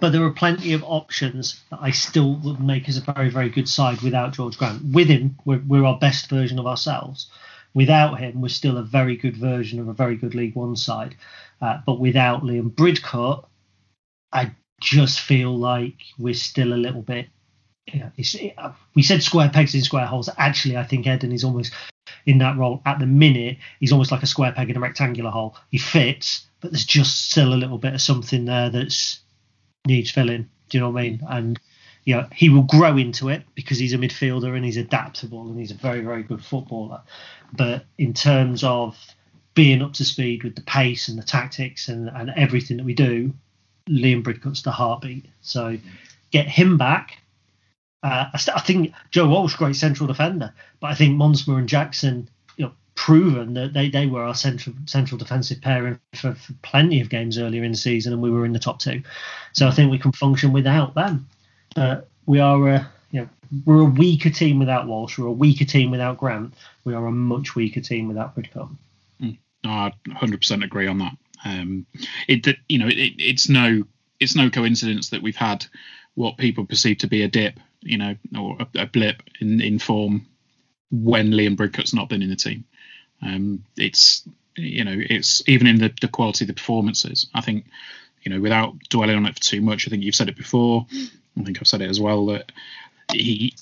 But there are plenty of options that I still would make as a very, very good side without George Grant. With him, we're our best version of ourselves. Without him, we're still a very good version of a very good League One side. But without Liam Bridcutt, I just feel like we're still a little bit... we said square pegs in square holes. Actually, I think Eden is almost in that role. At the minute, he's almost like a square peg in a rectangular hole. He fits, but there's just still a little bit of something there that's... needs filling, do you know what I mean? And he will grow into it because he's a midfielder and he's adaptable and he's a very, very good footballer. But in terms of being up to speed with the pace and the tactics and everything that we do, Liam Bridcutt's the heartbeat. So get him back. I think Joe Walsh, great central defender, but I think Monsma and Jackson, proven that they were our central defensive pairing for plenty of games earlier in the season, and we were in the top two. So I think we can function without them. We are we're a weaker team without Walsh. We're a weaker team without Grant. We are a much weaker team without Bridcutt. I 100% agree on that. It's no coincidence that we've had what people perceive to be a dip, or a blip in form when Liam Bridcutt's not been in the team. It's even in the quality of the performances. I think, without dwelling on it for too much, I think you've said it before. I think I've said it as well, that he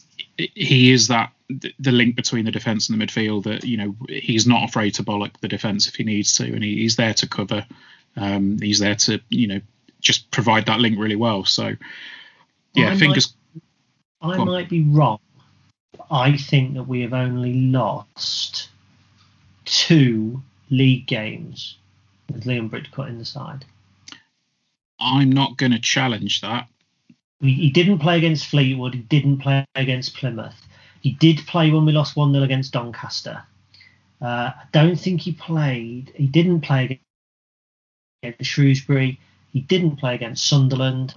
is that the link between the defence and the midfield, that, he's not afraid to bollock the defence if he needs to. And he's there to cover. He's there to, just provide that link really well. So, I might be wrong. I think that we have only lost 2 league games with Liam Bridcutt in the side. I'm not going to challenge that. He didn't play against Fleetwood. He didn't play against Plymouth. He did play when we lost 1-0 against Doncaster. I don't think he played. He didn't play against Shrewsbury. He didn't play against Sunderland.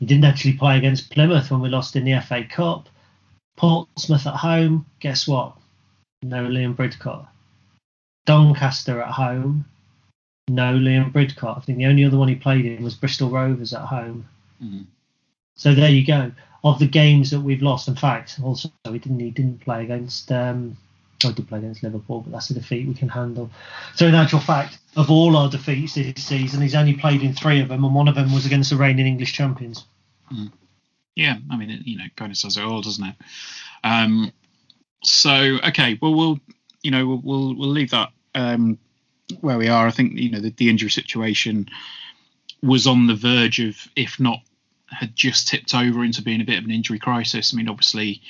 He didn't actually play against Plymouth when we lost in the FA Cup. Portsmouth at home, guess what? No Liam Bridcutt. Doncaster at home, no Liam Bridcutt. I think the only other one he played in was Bristol Rovers at home. Mm. So there you go. Of the games that we've lost, in fact, also he didn't play against. I did play against Liverpool, but that's a defeat we can handle. So in actual fact, of all our defeats this season, he's only played in 3 of them, and one of them was against the reigning English champions. Mm. Yeah, I mean, it kind of says it all, doesn't it? So, okay, well, we'll leave that where we are. I think the injury situation was on the verge of, if not, had just tipped over into being a bit of an injury crisis. I mean, obviously,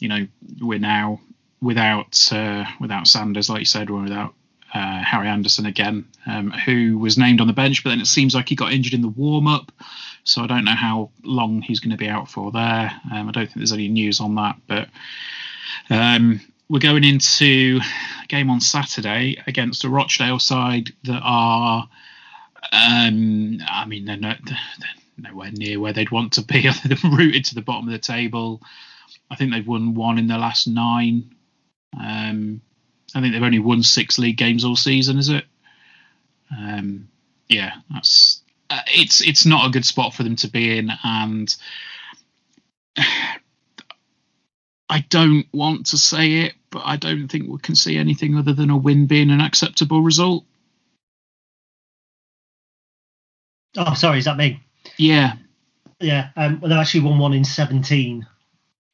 we're now without Sanders, like you said, we're without Harry Anderson again, who was named on the bench, but then it seems like he got injured in the warm-up. So I don't know how long he's going to be out for there. I don't think there's any news on that. But We're going into a game on Saturday against a Rochdale side that are, they're nowhere near where they'd want to be. They're rooted to the bottom of the table. I think they've won one in the last 9. I think they've only won 6 league games all season, is it? That's it's not a good spot for them to be in, and I don't want to say it, but I don't think we can see anything other than a win being an acceptable result. Oh, sorry, is that me? Yeah. They've actually won 1 in 17.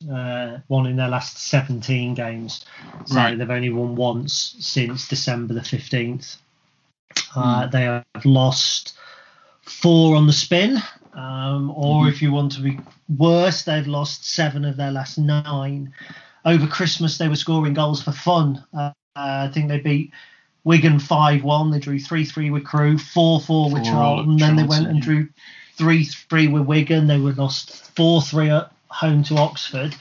Won in their last 17 games. So right. They've only won once since December the 15th. They have lost 4 on the spin, or if you want to be worse, they've lost 7 of their last 9. Over Christmas, they were scoring goals for fun. I think they beat Wigan 5-1. They drew 3-3 with Crewe, 4-4 with Charlton. Then they went and drew 3-3 with Wigan. They were lost 4-3 at home to Oxford.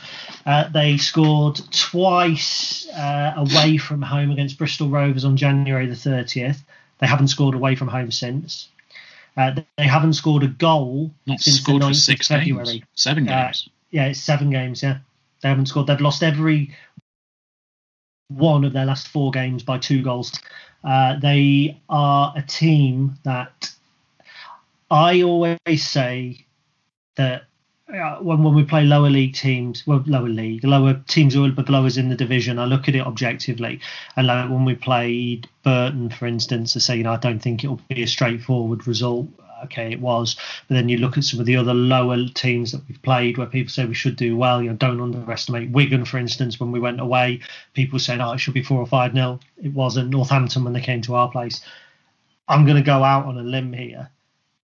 They scored twice away from home against Bristol Rovers on January the 30th. They haven't scored away from home since. They haven't scored a goal since the 9th of February. Games. 7 games. It's 7 games, yeah. They haven't scored. They've lost every one of their last 4 games by 2 goals. They are a team that I always say that when we play lower teams who are below us in the division, I look at it objectively. And like when we played Burton, for instance, I say, I don't think it'll be a straightforward result. Okay, it was. But then you look at some of the other lower teams that we've played where people say we should do well. Don't underestimate Wigan, for instance, when we went away. People saying, it should be 4 or 5-0. It wasn't. Northampton, when they came to our place. I'm going to go out on a limb here.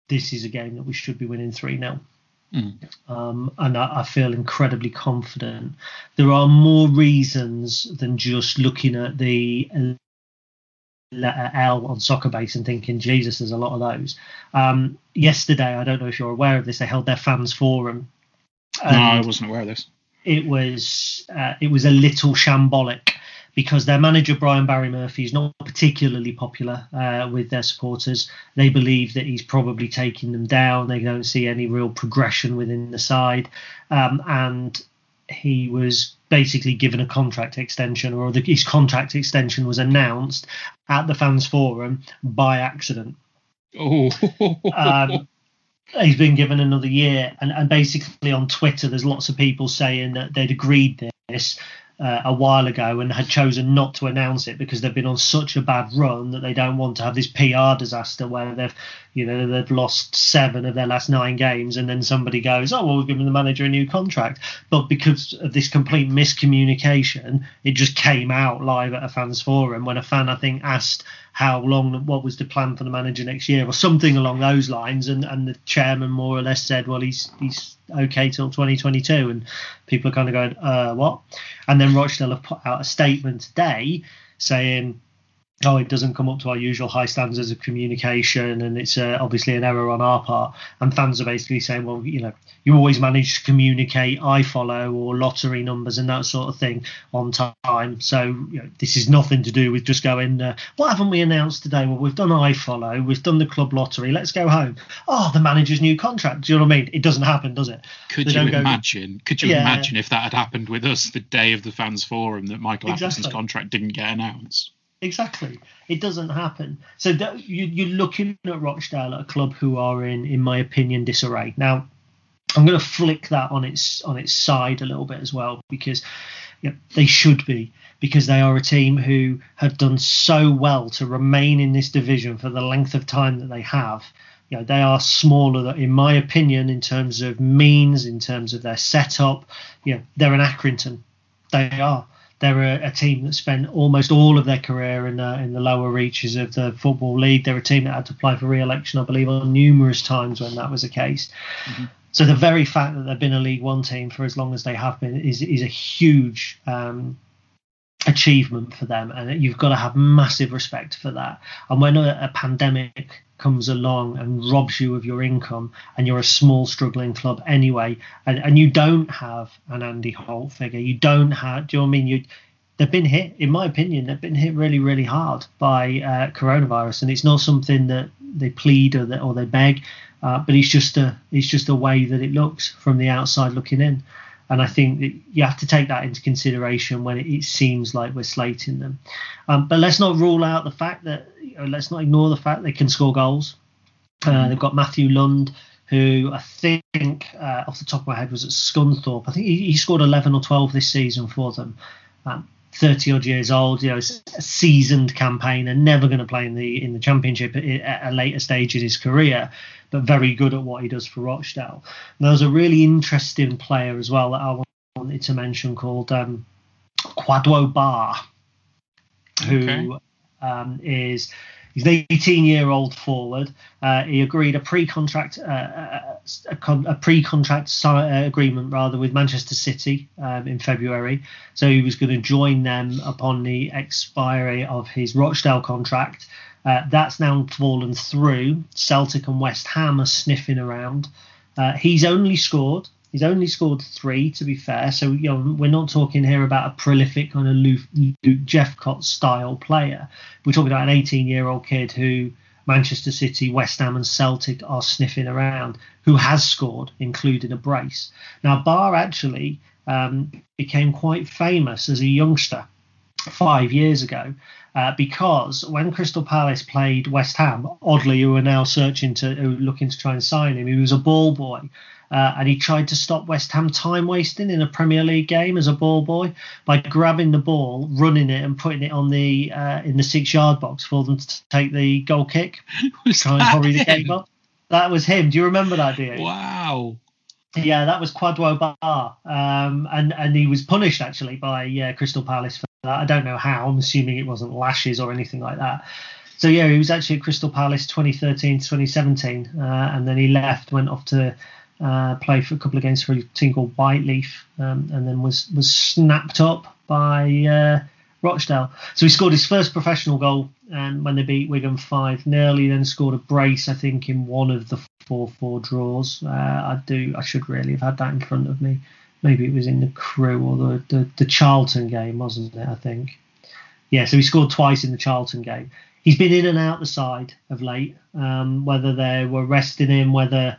This is a game that we should be winning 3-0. And I feel incredibly confident. There are more reasons than just looking at the letter L on Soccer Base and thinking, Jesus, there's a lot of those. Yesterday, I don't know if you're aware of this, they held their fans forum. No, I wasn't aware of this. It was a little shambolic, because their manager, Brian Barry Murphy, is not particularly popular with their supporters. They believe that he's probably taking them down. They don't see any real progression within the side. And he was basically given a contract extension, or his contract extension was announced at the fans forum by accident. Oh. He's been given another year. And basically on Twitter, there's lots of people saying that they'd agreed this a while ago and had chosen not to announce it because they've been on such a bad run that they don't want to have this PR disaster where they've lost 7 of their last 9 games, and then somebody goes, we've given the manager a new contract. But because of this complete miscommunication, it just came out live at a fans forum when a fan, I think, asked what was the plan for the manager next year or something along those lines, and the chairman more or less said, he's okay till 2022, and people are kind of going, what? And then Rochdale have put out a statement today saying, it doesn't come up to our usual high standards of communication, and it's obviously an error on our part. And fans are basically saying, you always manage to communicate iFollow or lottery numbers and that sort of thing on time. So this is nothing to do with just going, what haven't we announced today? Well, we've done iFollow, we've done the club lottery, let's go home. Oh, the manager's new contract. Do you know what I mean? It doesn't happen, does it? Could you imagine if that had happened with us the day of the fans forum, that Michael Atkinson's contract didn't get announced? Exactly. It doesn't happen. So you're looking at Rochdale, at a club who are in my opinion, disarray. Now, I'm going to flick that on its side a little bit as well, because they should be, because they are a team who have done so well to remain in this division for the length of time that they have. They are smaller, in my opinion, in terms of means, in terms of their setup. They're an Accrington. They are. They're a team that spent almost all of their career in the lower reaches of the Football League. They're a team that had to apply for re-election, I believe, on numerous times when that was the case. Mm-hmm. So the very fact that they've been a League One team for as long as they have been is a huge achievement for them. And you've got to have massive respect for that. And when a pandemic comes along and robs you of your income, and you're a small struggling club anyway, and you don't have an Andy Holt figure, you don't have, do you know what I mean? They've been hit, in my opinion, they've been hit really, really hard by coronavirus, and it's not something that they plead or they beg, but it's just a way that it looks from the outside looking in. And I think that you have to take that into consideration when it seems like we're slating them. But let's not rule out the fact that, let's not ignore the fact they can score goals. They've got Matthew Lund, who I think off the top of my head was at Scunthorpe. I think he scored 11 or 12 this season for them. 30 odd years old, you know, a seasoned campaigner, never going to play in the championship at a later stage in his career, but very good at what he does for Rochdale. And there was a really interesting player as well that I wanted to mention called Kwadwo Bar, who he's an 18-year-old forward. He agreed a pre-contract agreement rather with Manchester City in February. So he was going to join them upon the expiry of his Rochdale contract. That's now fallen through. Celtic and West Ham are sniffing around. He's only scored three, to be fair. So, you know, we're not talking here about a prolific kind of Luke Jeffcott style player. We're talking about an 18-year-old kid who Manchester City, West Ham and Celtic are sniffing around, who has scored, including a brace. Now, Barr actually became quite famous as a youngster 5 years ago because when Crystal Palace played West Ham, oddly, who were looking to try and sign him, he was a ball boy. And he tried to stop West Ham time wasting in a Premier League game as a ball boy by grabbing the ball, running it, and putting it on the in the 6 yard box for them to take the goal kick. Trying to hurry the game up. That was him. Do you remember that, Diego? Wow. Yeah, that was Kwadwo Bar, and he was punished actually by Crystal Palace for that. I don't know how. I'm assuming it wasn't lashes or anything like that. So yeah, he was actually at Crystal Palace 2013 to 2017, and then he left, went off to. Played for a couple of games for a team called Whiteleaf, and then was snapped up by Rochdale. So he scored his first professional goal when they beat Wigan 5-0. He then scored a brace, I think, in one of the 4-4 draws. I should really have had that in front of me. Maybe it was in the Crewe or the Charlton game, wasn't it, I think? Yeah, so he scored twice in the Charlton game. He's been in and out the side of late, whether they were resting him, whether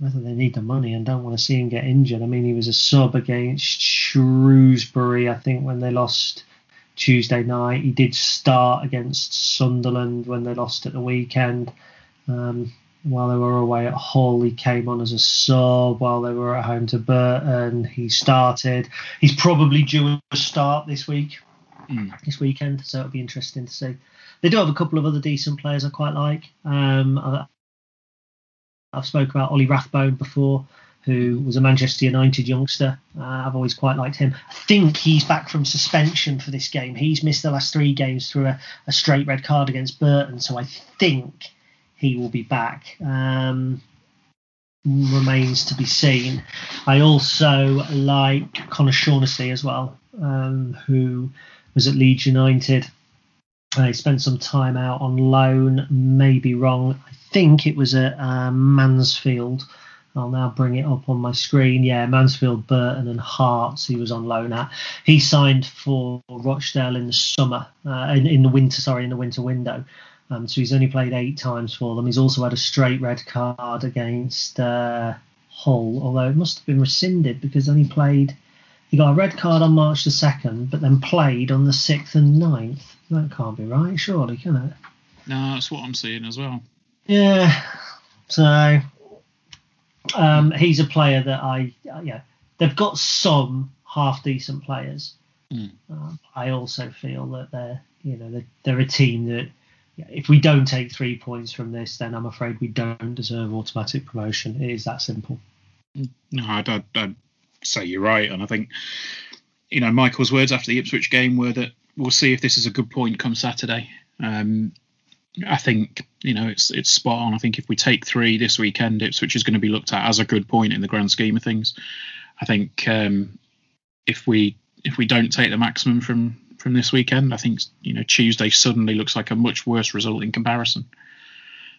they need the money and don't want to see him get injured. I mean, he was a sub against Shrewsbury, I think, when they lost Tuesday night. He did start against Sunderland when they lost at the weekend. While they were away at Hull, he came on as a sub. While they were at home to Burton, he started. He's probably due a start this weekend, so it'll be interesting to see. They do have a couple of other decent players I quite like. I've spoken about Ollie Rathbone before, who was a Manchester United youngster. I've always quite liked him. I think he's back from suspension for this game. He's missed the last three games through a straight red card against Burton, so I think he will be back. Remains to be seen. I also like Conor Shaughnessy as well, who was at Leeds United. He spent some time out on loan, maybe wrong. I think it was at Mansfield. I'll now bring it up on my screen. Yeah, Mansfield, Burton and Hearts he was on loan at. He signed for Rochdale in the summer, in the winter window. So he's only played 8 times for them. He's also had a straight red card against Hull, although it must have been rescinded because then he got a red card on March the 2nd, but then played on the 6th and 9th. That can't be right, surely, can it? No, that's what I'm seeing as well. Yeah, so he's a player that they've got some half decent players. I also feel that they're a team that if we don't take 3 points from this, then I'm afraid we don't deserve automatic promotion. It is that simple. No, I'd say you're right, and I think Michael's words after the Ipswich game were that we'll see if this is a good point come Saturday. I think it's spot on. I think if we take 3 this weekend, Ipswich is going to be looked at as a good point in the grand scheme of things. I think if we don't take the maximum from this weekend, I think Tuesday suddenly looks like a much worse result in comparison.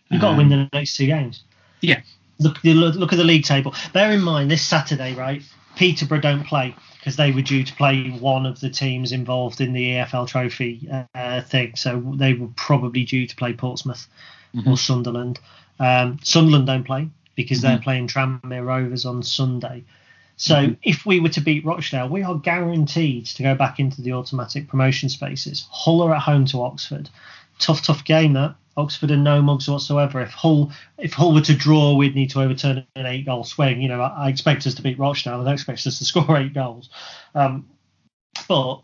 You've got to win the next two games. Yeah. Look at the league table. Bear in mind, this Saturday, right, Peterborough don't play because they were due to play one of the teams involved in the EFL Trophy thing. So they were probably due to play Portsmouth or Sunderland. Sunderland don't play because they're playing Tranmere Rovers on Sunday. So if we were to beat Rochdale, we are guaranteed to go back into the automatic promotion spaces. Hull are at home to Oxford. Tough game, that. Oxford are no mugs whatsoever. If Hull were to draw, we'd need to overturn an 8-goal swing. You know, I expect us to beat Rochdale. I don't expect us to score 8 goals. But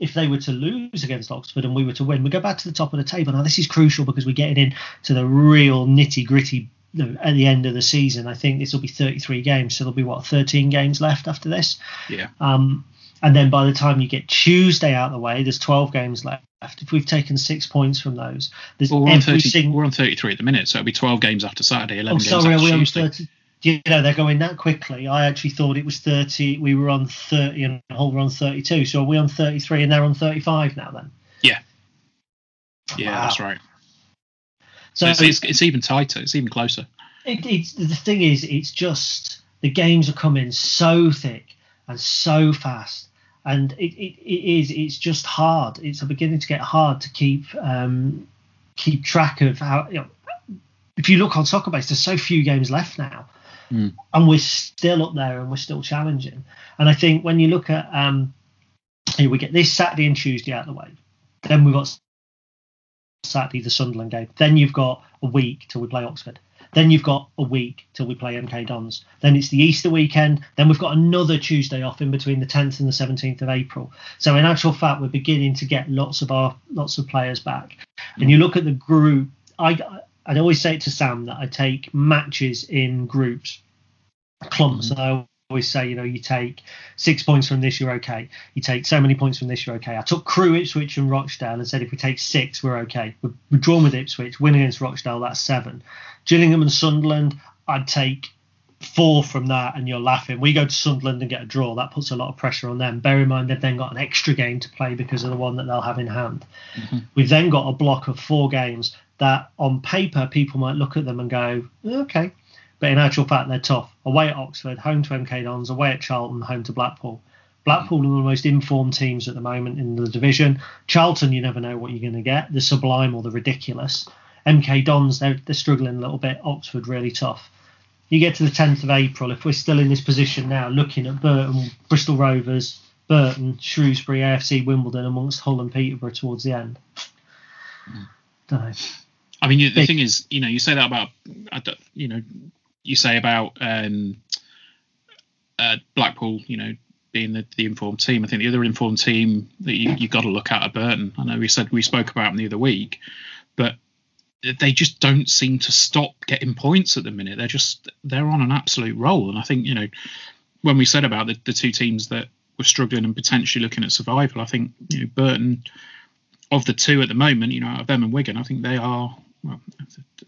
if they were to lose against Oxford and we were to win, we go back to the top of the table. Now, this is crucial because we're getting into the real nitty-gritty at the end of the season. I think this will be 33 games. So there'll be, 13 games left after this? Yeah. And then by the time you get Tuesday out of the way, there's 12 games left. If we've taken 6 points from those, we're on 33 at the minute, so it'll be 12 games after Saturday, 11 games after Tuesday. On 30? You know, they're going that quickly. I actually thought it was 30. We were on 30 and Hull were on 32. So are we on 33 and they're on 35 now then? Yeah. Yeah, wow. That's right. So it's even tighter. It's even closer. The thing is, it's just the games are coming so thick and so fast. And it's just hard. It's beginning to get hard to keep track of how. You know, if you look on SoccerBase, there's so few games left now, and we're still up there and we're still challenging. And I think when you look at, we get this Saturday and Tuesday out of the way, then we've got Saturday the Sunderland game. Then you've got a week till we play Oxford. Then you've got a week till we play MK Dons. Then it's the Easter weekend. Then we've got another Tuesday off in between the 10th and the 17th of April. So in actual fact, we're beginning to get lots of players back. And you look at the group. I'd always say it to Sam that I take matches in groups, clumps. And I always say, you take 6 points from this, you're okay. You take so many points from this, you're okay. I took Crewe, Ipswich and Rochdale and said if we take 6, we're okay. We're drawn with Ipswich, win against Rochdale, that's 7. Gillingham and Sunderland, I'd take 4 from that and you're laughing. We go to Sunderland and get a draw. That puts a lot of pressure on them. Bear in mind, they've then got an extra game to play because of the one that they'll have in hand. We've then got a block of 4 games that on paper, people might look at them and go, okay. But in actual fact, they're tough. Away at Oxford, home to MK Dons, away at Charlton, home to Blackpool. Blackpool are the most informed teams at the moment in the division. Charlton, you never know what you're going to get, the sublime or the ridiculous. MK Dons, they're struggling a little bit. Oxford, really tough. You get to the 10th of April, if we're still in this position now, looking at Burton, Bristol Rovers, Burton, Shrewsbury, AFC, Wimbledon, amongst Hull and Peterborough towards the end. Don't know. I mean, the thing is, you say that about, you say about Blackpool, being the informed team. I think the other informed team that you've got to look at are Burton. I know we spoke about them the other week, but they just don't seem to stop getting points at the minute. They're on an absolute roll. And I think, when we said about the two teams that were struggling and potentially looking at survival, I think, Burton, of the two at the moment, out of them and Wigan, I think they are... Well,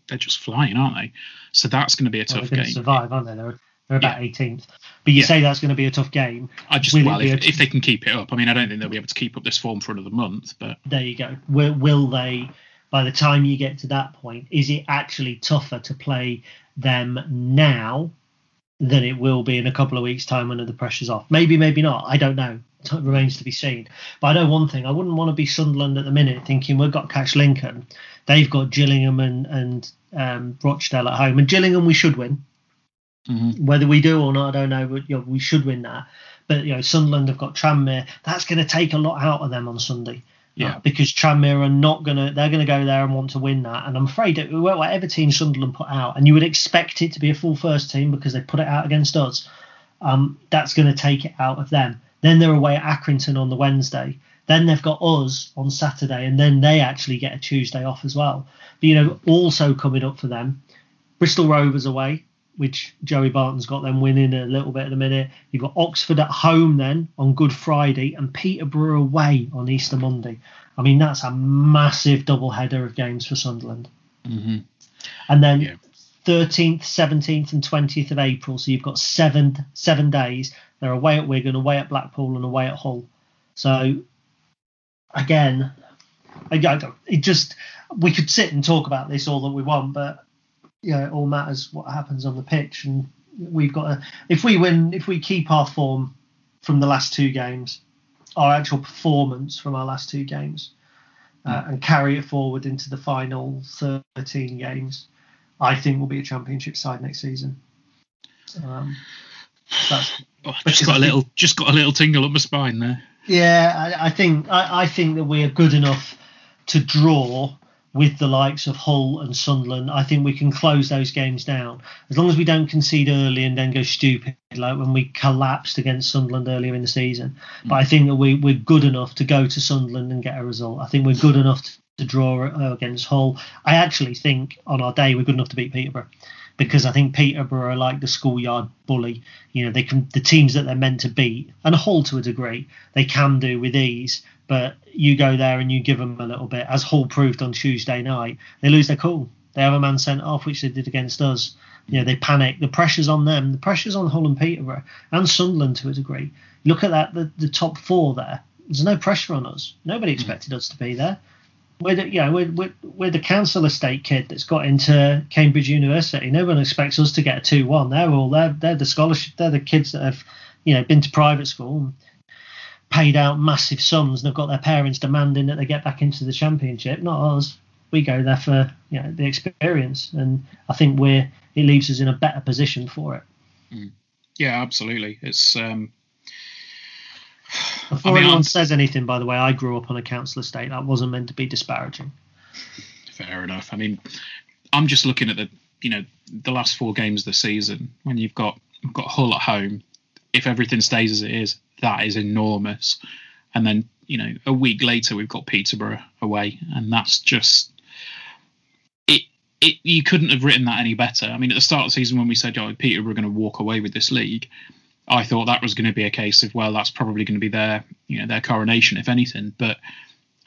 they're just flying, aren't they? So that's going to be a tough game. They're going to survive, aren't they? They're about 18th. But you say that's going to be a tough game. If they can keep it up. I mean, I don't think they'll be able to keep up this form for another month. But there you go. Will they, by the time you get to that point, is it actually tougher to play them now than it will be in a couple of weeks' time when the pressure's off? Maybe, maybe not. I don't know. It remains to be seen. But I know one thing. I wouldn't want to be Sunderland at the minute thinking we've got to catch Lincoln. They've got Gillingham and Rochdale at home. And Gillingham, we should win. Whether we do or not, I don't know. But we should win that. But Sunderland have got Tranmere. That's going to take a lot out of them on Sunday. Yeah. Because Tranmere are not going to. They're going to go there and want to win that. And I'm afraid that whatever team Sunderland put out, and you would expect it to be a full first team because they put it out against us. That's going to take it out of them. Then they're away at Accrington on the Wednesday. Then they've got us on Saturday, and then they actually get a Tuesday off as well. But, also coming up for them, Bristol Rovers away, which Joey Barton's got them winning a little bit at the minute. You've got Oxford at home then on Good Friday and Peterborough away on Easter Monday. I mean, that's a massive doubleheader of games for Sunderland. And then 13th, 17th and 20th of April. So you've got seven days. They're away at Wigan, away at Blackpool and away at Hull. So... Again, we could sit and talk about this all that we want, but you know, it all matters what happens on the pitch. And we've got to, if we win, if we keep our form from the last two games, our actual performance from our last two games, and carry it forward into the final 13 games, I think we'll be a championship side next season. Just got a little tingle up my spine there. Yeah, I think that we are good enough to draw with the likes of Hull and Sunderland. I think we can close those games down as long as we don't concede early and then go stupid like when we collapsed against Sunderland earlier in the season. But I think that we're good enough to go to Sunderland and get a result. I think we're good enough to draw against Hull. I actually think on our day we're good enough to beat Peterborough, because I think Peterborough are like the schoolyard bully. You know, they can, the teams that they're meant to beat, and Hull to a degree, they can do with ease. But you go there and you give them a little bit, as Hull proved on Tuesday night. They lose their cool. They have a man sent off, which they did against us. You know, they panic. The pressure's on them. The pressure's on Hull and Peterborough and Sunderland to a degree. Look at that, the top four there. There's no pressure on us. Nobody expected us to be there. We're the council estate kid that's got into Cambridge University. No one expects us to get a 2-1. They're the scholarship. They're the kids that have, you know, been to private school and paid out massive sums, and have got their parents demanding that they get back into the championship. Not us. We go there for, you know, the experience, and I think it leaves us in a better position for it. Yeah, absolutely. It's. Before anyone says anything, by the way, I grew up on a council estate. That wasn't meant to be disparaging. Fair enough. I mean, I'm just looking at the last four games of the season. When you've got Hull at home, if everything stays as it is, that is enormous. And then, you know, a week later we've got Peterborough away, and that's just it. You couldn't have written that any better. I mean, at the start of the season when we said, "Oh, Peterborough are going to walk away with this league," I thought that was going to be a case of, well, that's probably going to be their coronation, if anything. But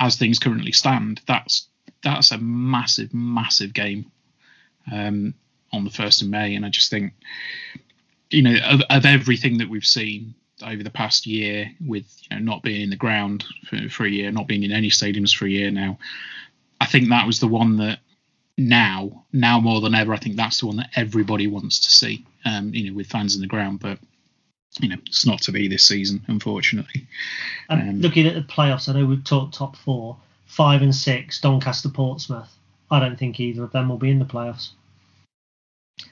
as things currently stand, that's a massive, massive game on the 1st of May. And I just think, you know, of everything that we've seen over the past year, with, you know, not being in the ground for a year, not being in any stadiums for a year now, I think that was the one that now more than ever, I think that's the one that everybody wants to see, you know, with fans in the ground. But you know, it's not to be this season, unfortunately. Looking at the playoffs, I know we've talked top four, 5 and 6, Doncaster, Portsmouth. I don't think either of them will be in the playoffs.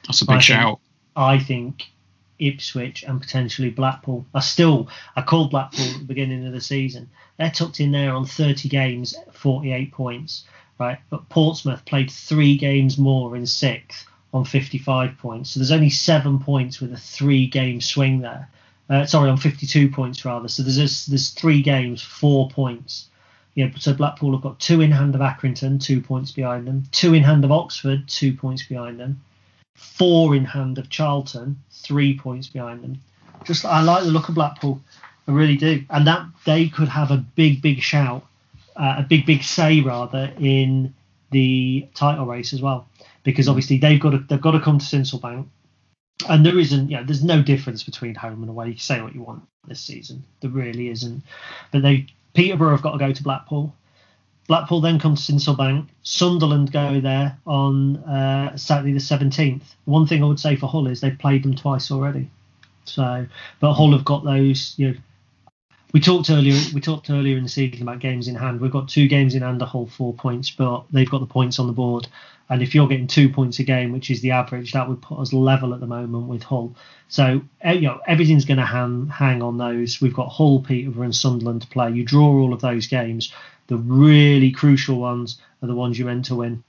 That's a big shout. I think Ipswich and potentially Blackpool are still. I called Blackpool at the beginning of the season. They're tucked in there on 30 games, 48 points, right? But Portsmouth played 3 games more in 6th. On 55 points. So there's only 7 points with a 3-game swing there. Sorry, on 52 points rather. So there's 3 games, 4 points. Yeah, so Blackpool have got 2 in hand of Accrington, 2 points behind them. 2 in hand of Oxford, 2 points behind them. 4 in hand of Charlton, 3 points behind them. Just, I like the look of Blackpool. I really do. And that they could have a big, big shout, a big, big say rather, in the title race as well. Because obviously they've got to come to Sincil Bank, and there isn't, yeah, there's no difference between home and away. You say what you want this season, there really isn't. But Peterborough have got to go to Blackpool. Blackpool then come to Sincil Bank. Sunderland go there on Saturday the 17th. One thing I would say for Hull is they've played them twice already. So, but Hull have got those. You know, we talked earlier in the season about games in hand. We've got 2 games in hand to Hull, 4 points, but they've got the points on the board. And if you're getting 2 points a game, which is the average, that would put us level at the moment with Hull. So, you know, everything's going to hang on those. We've got Hull, Peterborough and Sunderland to play. You draw all of those games. The really crucial ones are the ones you're meant to win,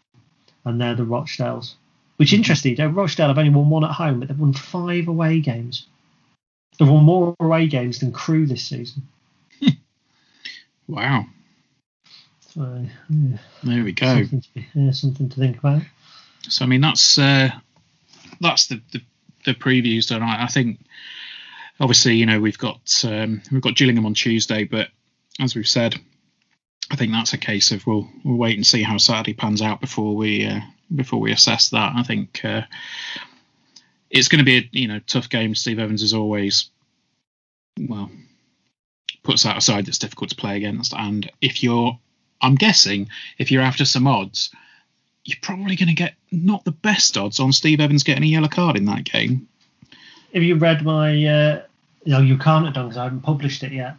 and they're the Rochdales. Which, interestingly, Rochdale have only won 1 at home, but they've won 5 away games. They've won more away games than Crewe this season. Wow. So, yeah. There we go. Something to think about. So I mean, that's the previews tonight. I think obviously, you know, we've got Gillingham on Tuesday, but as we've said, I think that's a case of we'll wait and see how Saturday pans out before we assess that. I think it's going to be a tough game. Steve Evans is always puts that aside. That's difficult to play against, and if you're after some odds, you're probably going to get not the best odds on Steve Evans getting a yellow card in that game. If you read my... No, you can't have done because I haven't published it yet.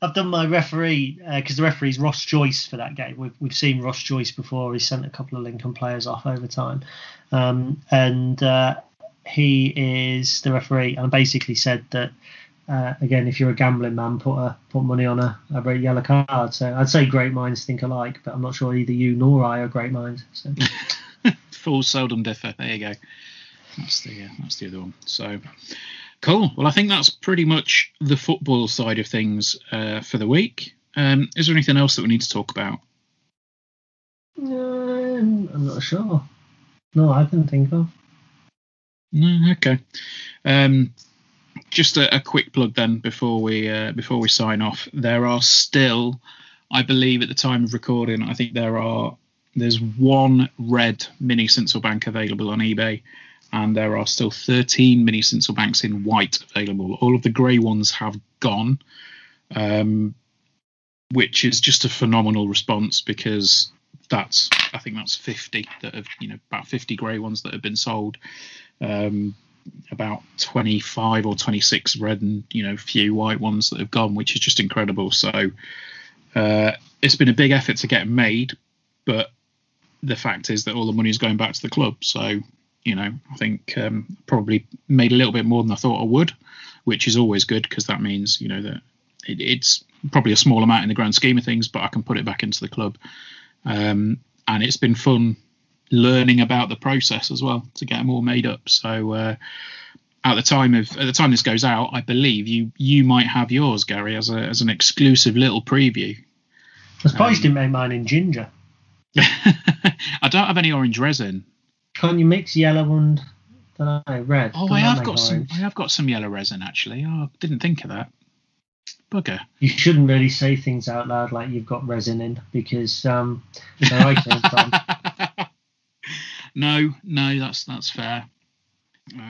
I've done my referee because the referee's Ross Joyce for that game. We've seen Ross Joyce before. He sent a couple of Lincoln players off over time, and he is the referee. And I basically said that again, if you're a gambling man, put money on a yellow card. So I'd say great minds think alike, but I'm not sure either you nor I are great minds. So. Fools seldom differ. There you go. That's the other one. So, cool. Well, I think that's pretty much the football side of things for the week. Is there anything else that we need to talk about? I'm not sure. No, I didn't think of. Okay. Just a quick plug then before we sign off. There are still, I believe, at the time of recording, I think there's one red mini Sincil Bank available on eBay. And there are still 13 mini Sincil Banks in white available. All of the grey ones have gone, which is just a phenomenal response because I think that's 50 that have, about 50 grey ones that have been sold, about 25 or 26 red and, few white ones that have gone, which is just incredible. So it's been a big effort to get made, but the fact is that all the money is going back to the club. So. I think probably made a little bit more than I thought I would, which is always good because that means, that it's probably a small amount in the grand scheme of things, but I can put it back into the club. And it's been fun learning about the process as well to get them all made up. So at the time this goes out, I believe you might have yours, Gary, as an exclusive little preview. I'm surprised you made mine in ginger. I don't have any orange resin. Can't you mix yellow and red? Oh, I have got some yellow resin actually. Oh, I didn't think of that. Bugger. You shouldn't really say things out loud like you've got resin in because where I came from. No, that's fair.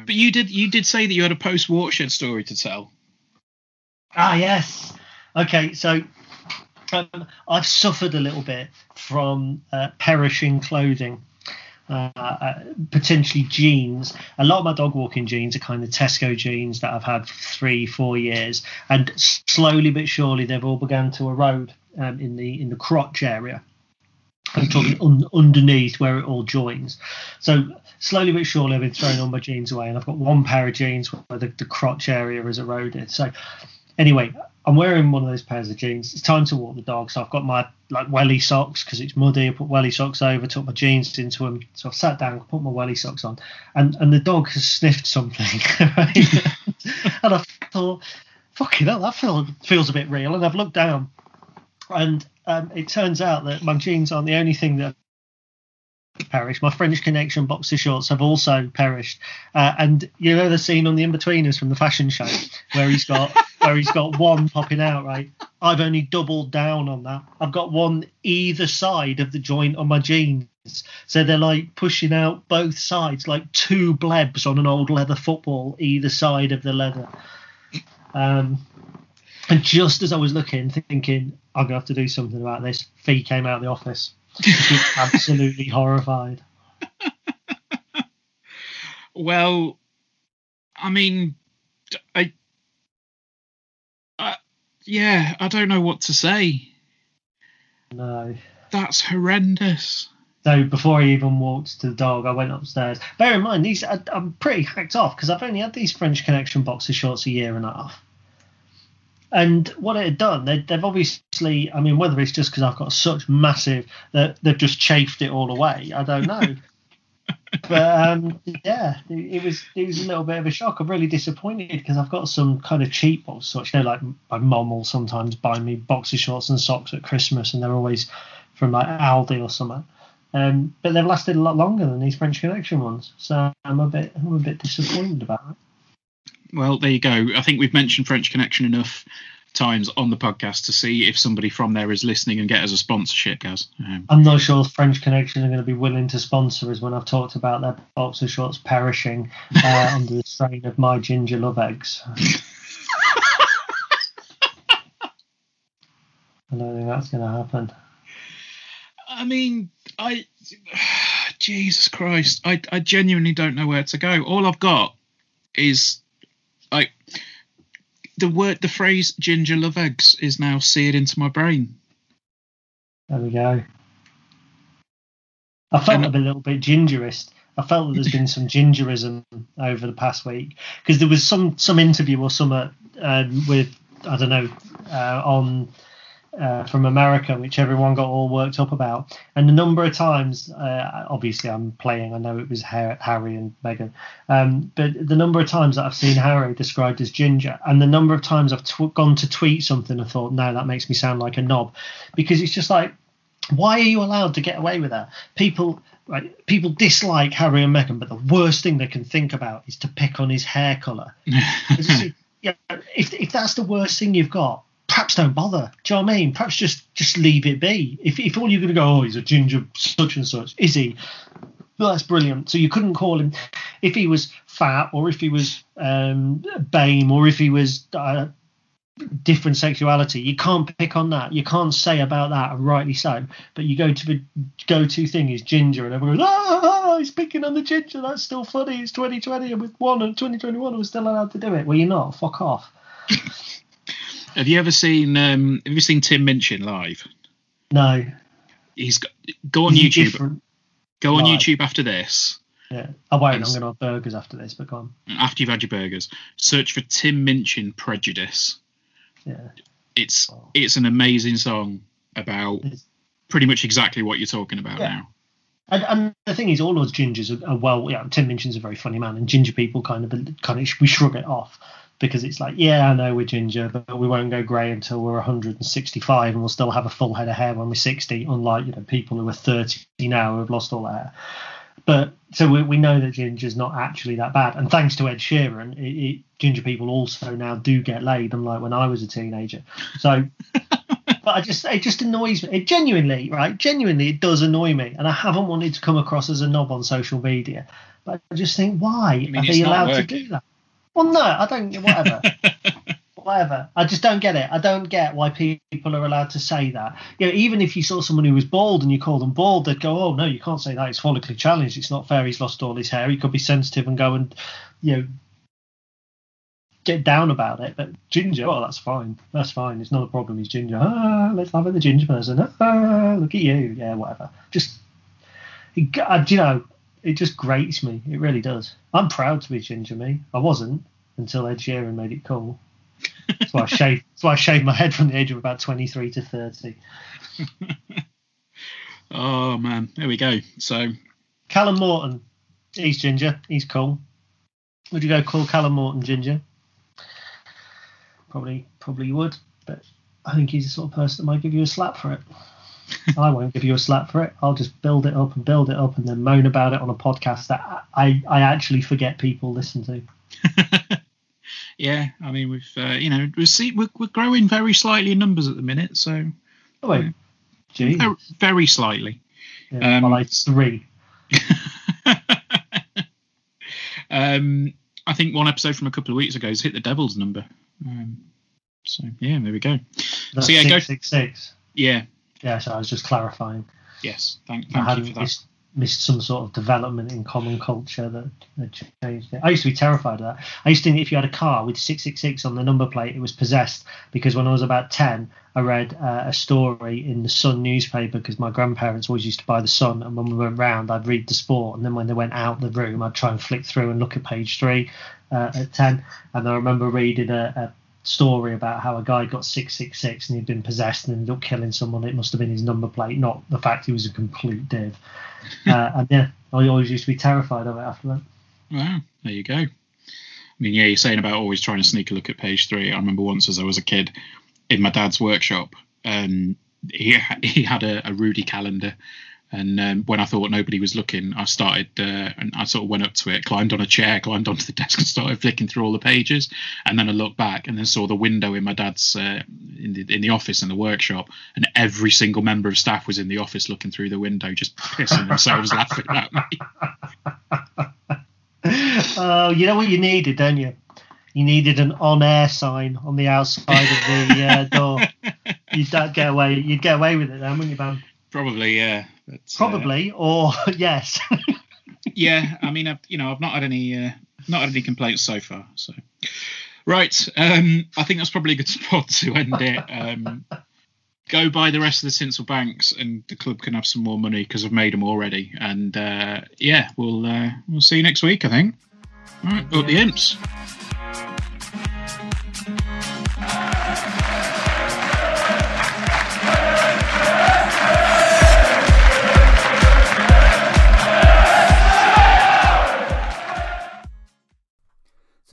But you did say that you had a post-Watershed story to tell. Ah, yes. Okay, so I've suffered a little bit from perishing clothing. Potentially jeans. A lot of my dog walking jeans are kind of Tesco jeans that I've had for 3-4 years, and slowly but surely they've all begun to erode in the crotch area. I'm talking underneath where it all joins. So slowly but surely I've been throwing all my jeans away, and I've got one pair of jeans where the crotch area is eroded. So anyway, I'm wearing one of those pairs of jeans. It's time to walk the dog. So I've got my welly socks because it's muddy. I put welly socks over, took my jeans into them. So I've sat down, put my welly socks on, and the dog has sniffed something. Right? And I thought, fucking hell, that feels a bit real. And I've looked down, and it turns out that my jeans aren't the only thing that perished. My French Connection boxer shorts have also perished, and the scene on The Inbetweeners from the fashion show where he's got one popping out, right? I've only doubled down on that. I've got one either side of the joint on my jeans, so they're like pushing out both sides, like two blebs on an old leather football either side of the leather. And just as I was looking, thinking I'm gonna have to do something about this, Fee came out of the office. Absolutely horrified. Well, I mean, I don't know what to say. No, that's horrendous. So before I even walked to the dog, I went upstairs. Bear in mind, these I'm pretty hacked off because I've only had these French Connection boxer shorts a year and a half. And what it had done, they've obviously, I mean, whether it's just because I've got such massive, that they've just chafed it all away, I don't know. But it was a little bit of a shock. I'm really disappointed because I've got some kind of cheap ones, such, like my mum will sometimes buy me boxer shorts and socks at Christmas, and they're always from like Aldi or something. But they've lasted a lot longer than these French Connection ones, so I'm a bit disappointed about it. Well, there you go. I think we've mentioned French Connection enough times on the podcast to see if somebody from there is listening and get us a sponsorship, guys. I'm not sure French Connection are going to be willing to sponsor us when I've talked about their boxer shorts perishing under the strain of my ginger love eggs. I don't think that's going to happen. I mean, Jesus Christ, I genuinely don't know where to go. All I've got is like the phrase "ginger love eggs" is now seared into my brain. There we go. I felt a little bit gingerist. I felt that there's been some gingerism over the past week because there was some interview or some with from America, which everyone got all worked up about, and the number of times. Obviously, I'm playing. I know it was Harry and Meghan, but the number of times that I've seen Harry described as ginger, and the number of times I've gone to tweet something and thought, no, that makes me sound like a knob, because it's just like, why are you allowed to get away with that? People dislike Harry and Meghan, but the worst thing they can think about is to pick on his hair colour. Yeah, if that's the worst thing you've got, perhaps don't bother. Do you know what I mean? Perhaps just leave it be. If all you're going to go, oh, he's a ginger such and such, is he? Well, that's brilliant. So you couldn't call him, if he was fat or if he was BAME or if he was different sexuality, you can't pick on that. You can't say about that, and rightly so. But you go to the go-to thing is ginger, and everyone goes, he's picking on the ginger. That's still funny. It's 2020, and with 2021, we're still allowed to do it. Well, you're not. Fuck off. Have you seen Tim Minchin live? No. He's go on YouTube. Go on YouTube after this. Yeah, I won't. I'm going to have burgers after this, but go on. After you've had your burgers, search for Tim Minchin "Prejudice". Yeah, it's an amazing song about pretty much exactly what you're talking about now. And the thing is, all those gingers are Tim Minchin's a very funny man, and ginger people kind of we shrug it off because it's like, yeah, I know we're ginger, but we won't go grey until we're 165, and we'll still have a full head of hair when we're 60. Unlike people who are 30 now who have lost all their hair. But so we know that ginger's not actually that bad, and thanks to Ed Sheeran, ginger people also now do get laid, unlike when I was a teenager. So, but it just annoys me. It genuinely, it does annoy me, and I haven't wanted to come across as a knob on social media. But I just think, why are they allowed to do that? Well, no, I don't. Whatever. I just don't get it. I don't get why people are allowed to say that. Even if you saw someone who was bald and you called them bald, they'd go, oh, no, you can't say that. It's follically challenged. It's not fair. He's lost all his hair. He could be sensitive and go and, get down about it. But ginger, oh, that's fine. That's fine. It's not a problem. He's ginger. Ah, let's have it, the ginger person. Ah, look at you. Yeah, whatever. Just, it just grates me. It really does. I'm proud to be ginger, me. I wasn't until Ed Sheeran made it cool. That's why I shaved my head from the age of about 23 to 30. Oh, man. There we go. So, Callum Morton. He's ginger. He's cool. Would you go call Callum Morton ginger? Probably you would. But I think he's the sort of person that might give you a slap for it. I won't give you a slap for it. I'll just build it up and then moan about it on a podcast that I actually forget people listen to. Yeah, I mean we're growing very slightly in numbers at the minute, so very slightly. Yeah, like 3. I think one episode from a couple of weeks ago has hit the Devil's number. So yeah, there we go. That's so yeah, 666. Yeah. Yeah, so I was just clarifying. Yes, thank you for that. Missed some sort of development in common culture that changed it. I used to be terrified of that. I used to think if you had a car with 666 on the number plate, it was possessed, because when I was about 10, I read a story in the Sun newspaper, because my grandparents always used to buy the Sun, and when we went round, I'd read the Sport, and then when they went out the room, I'd try and flick through and look at page 3 at 10, and I remember reading a story about how a guy got 666 and he'd been possessed and ended up killing someone. It must have been his number plate, not the fact he was a complete div. And yeah, I always used to be terrified of it after that. Wow, there you go. I mean, yeah, you're saying about always trying to sneak a look at page 3. I remember once, as I was a kid, in my dad's workshop, he had a Rudy calendar, and when I thought nobody was looking, I started and I sort of went up to it, climbed on a chair, climbed onto the desk and started flicking through all the pages, and then I looked back and then saw the window in my dad's in the office in the workshop, and every single member of staff was in the office looking through the window, just pissing themselves laughing at me. Oh, you know what you needed, don't you? You needed an on-air sign on the outside of the door. You'd get away with it then, wouldn't you, Bam? Probably, yeah. Probably, or yes. Yeah, I mean, I've not had any complaints so far. So, right, I think that's probably a good spot to end it. Go buy the rest of the Sincil Banks, and the club can have some more money because I've made them already. And we'll see you next week, I think. All right, up the Imps. It's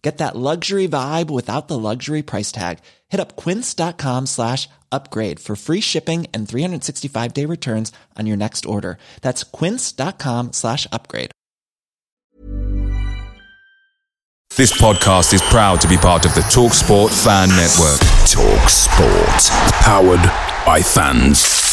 Get that luxury vibe without the luxury price tag. Hit up quince.com/upgrade for free shipping and 365-day returns on your next order. That's quince.com/upgrade. This podcast is proud to be part of the TalkSport Fan Network. TalkSport. Powered by fans.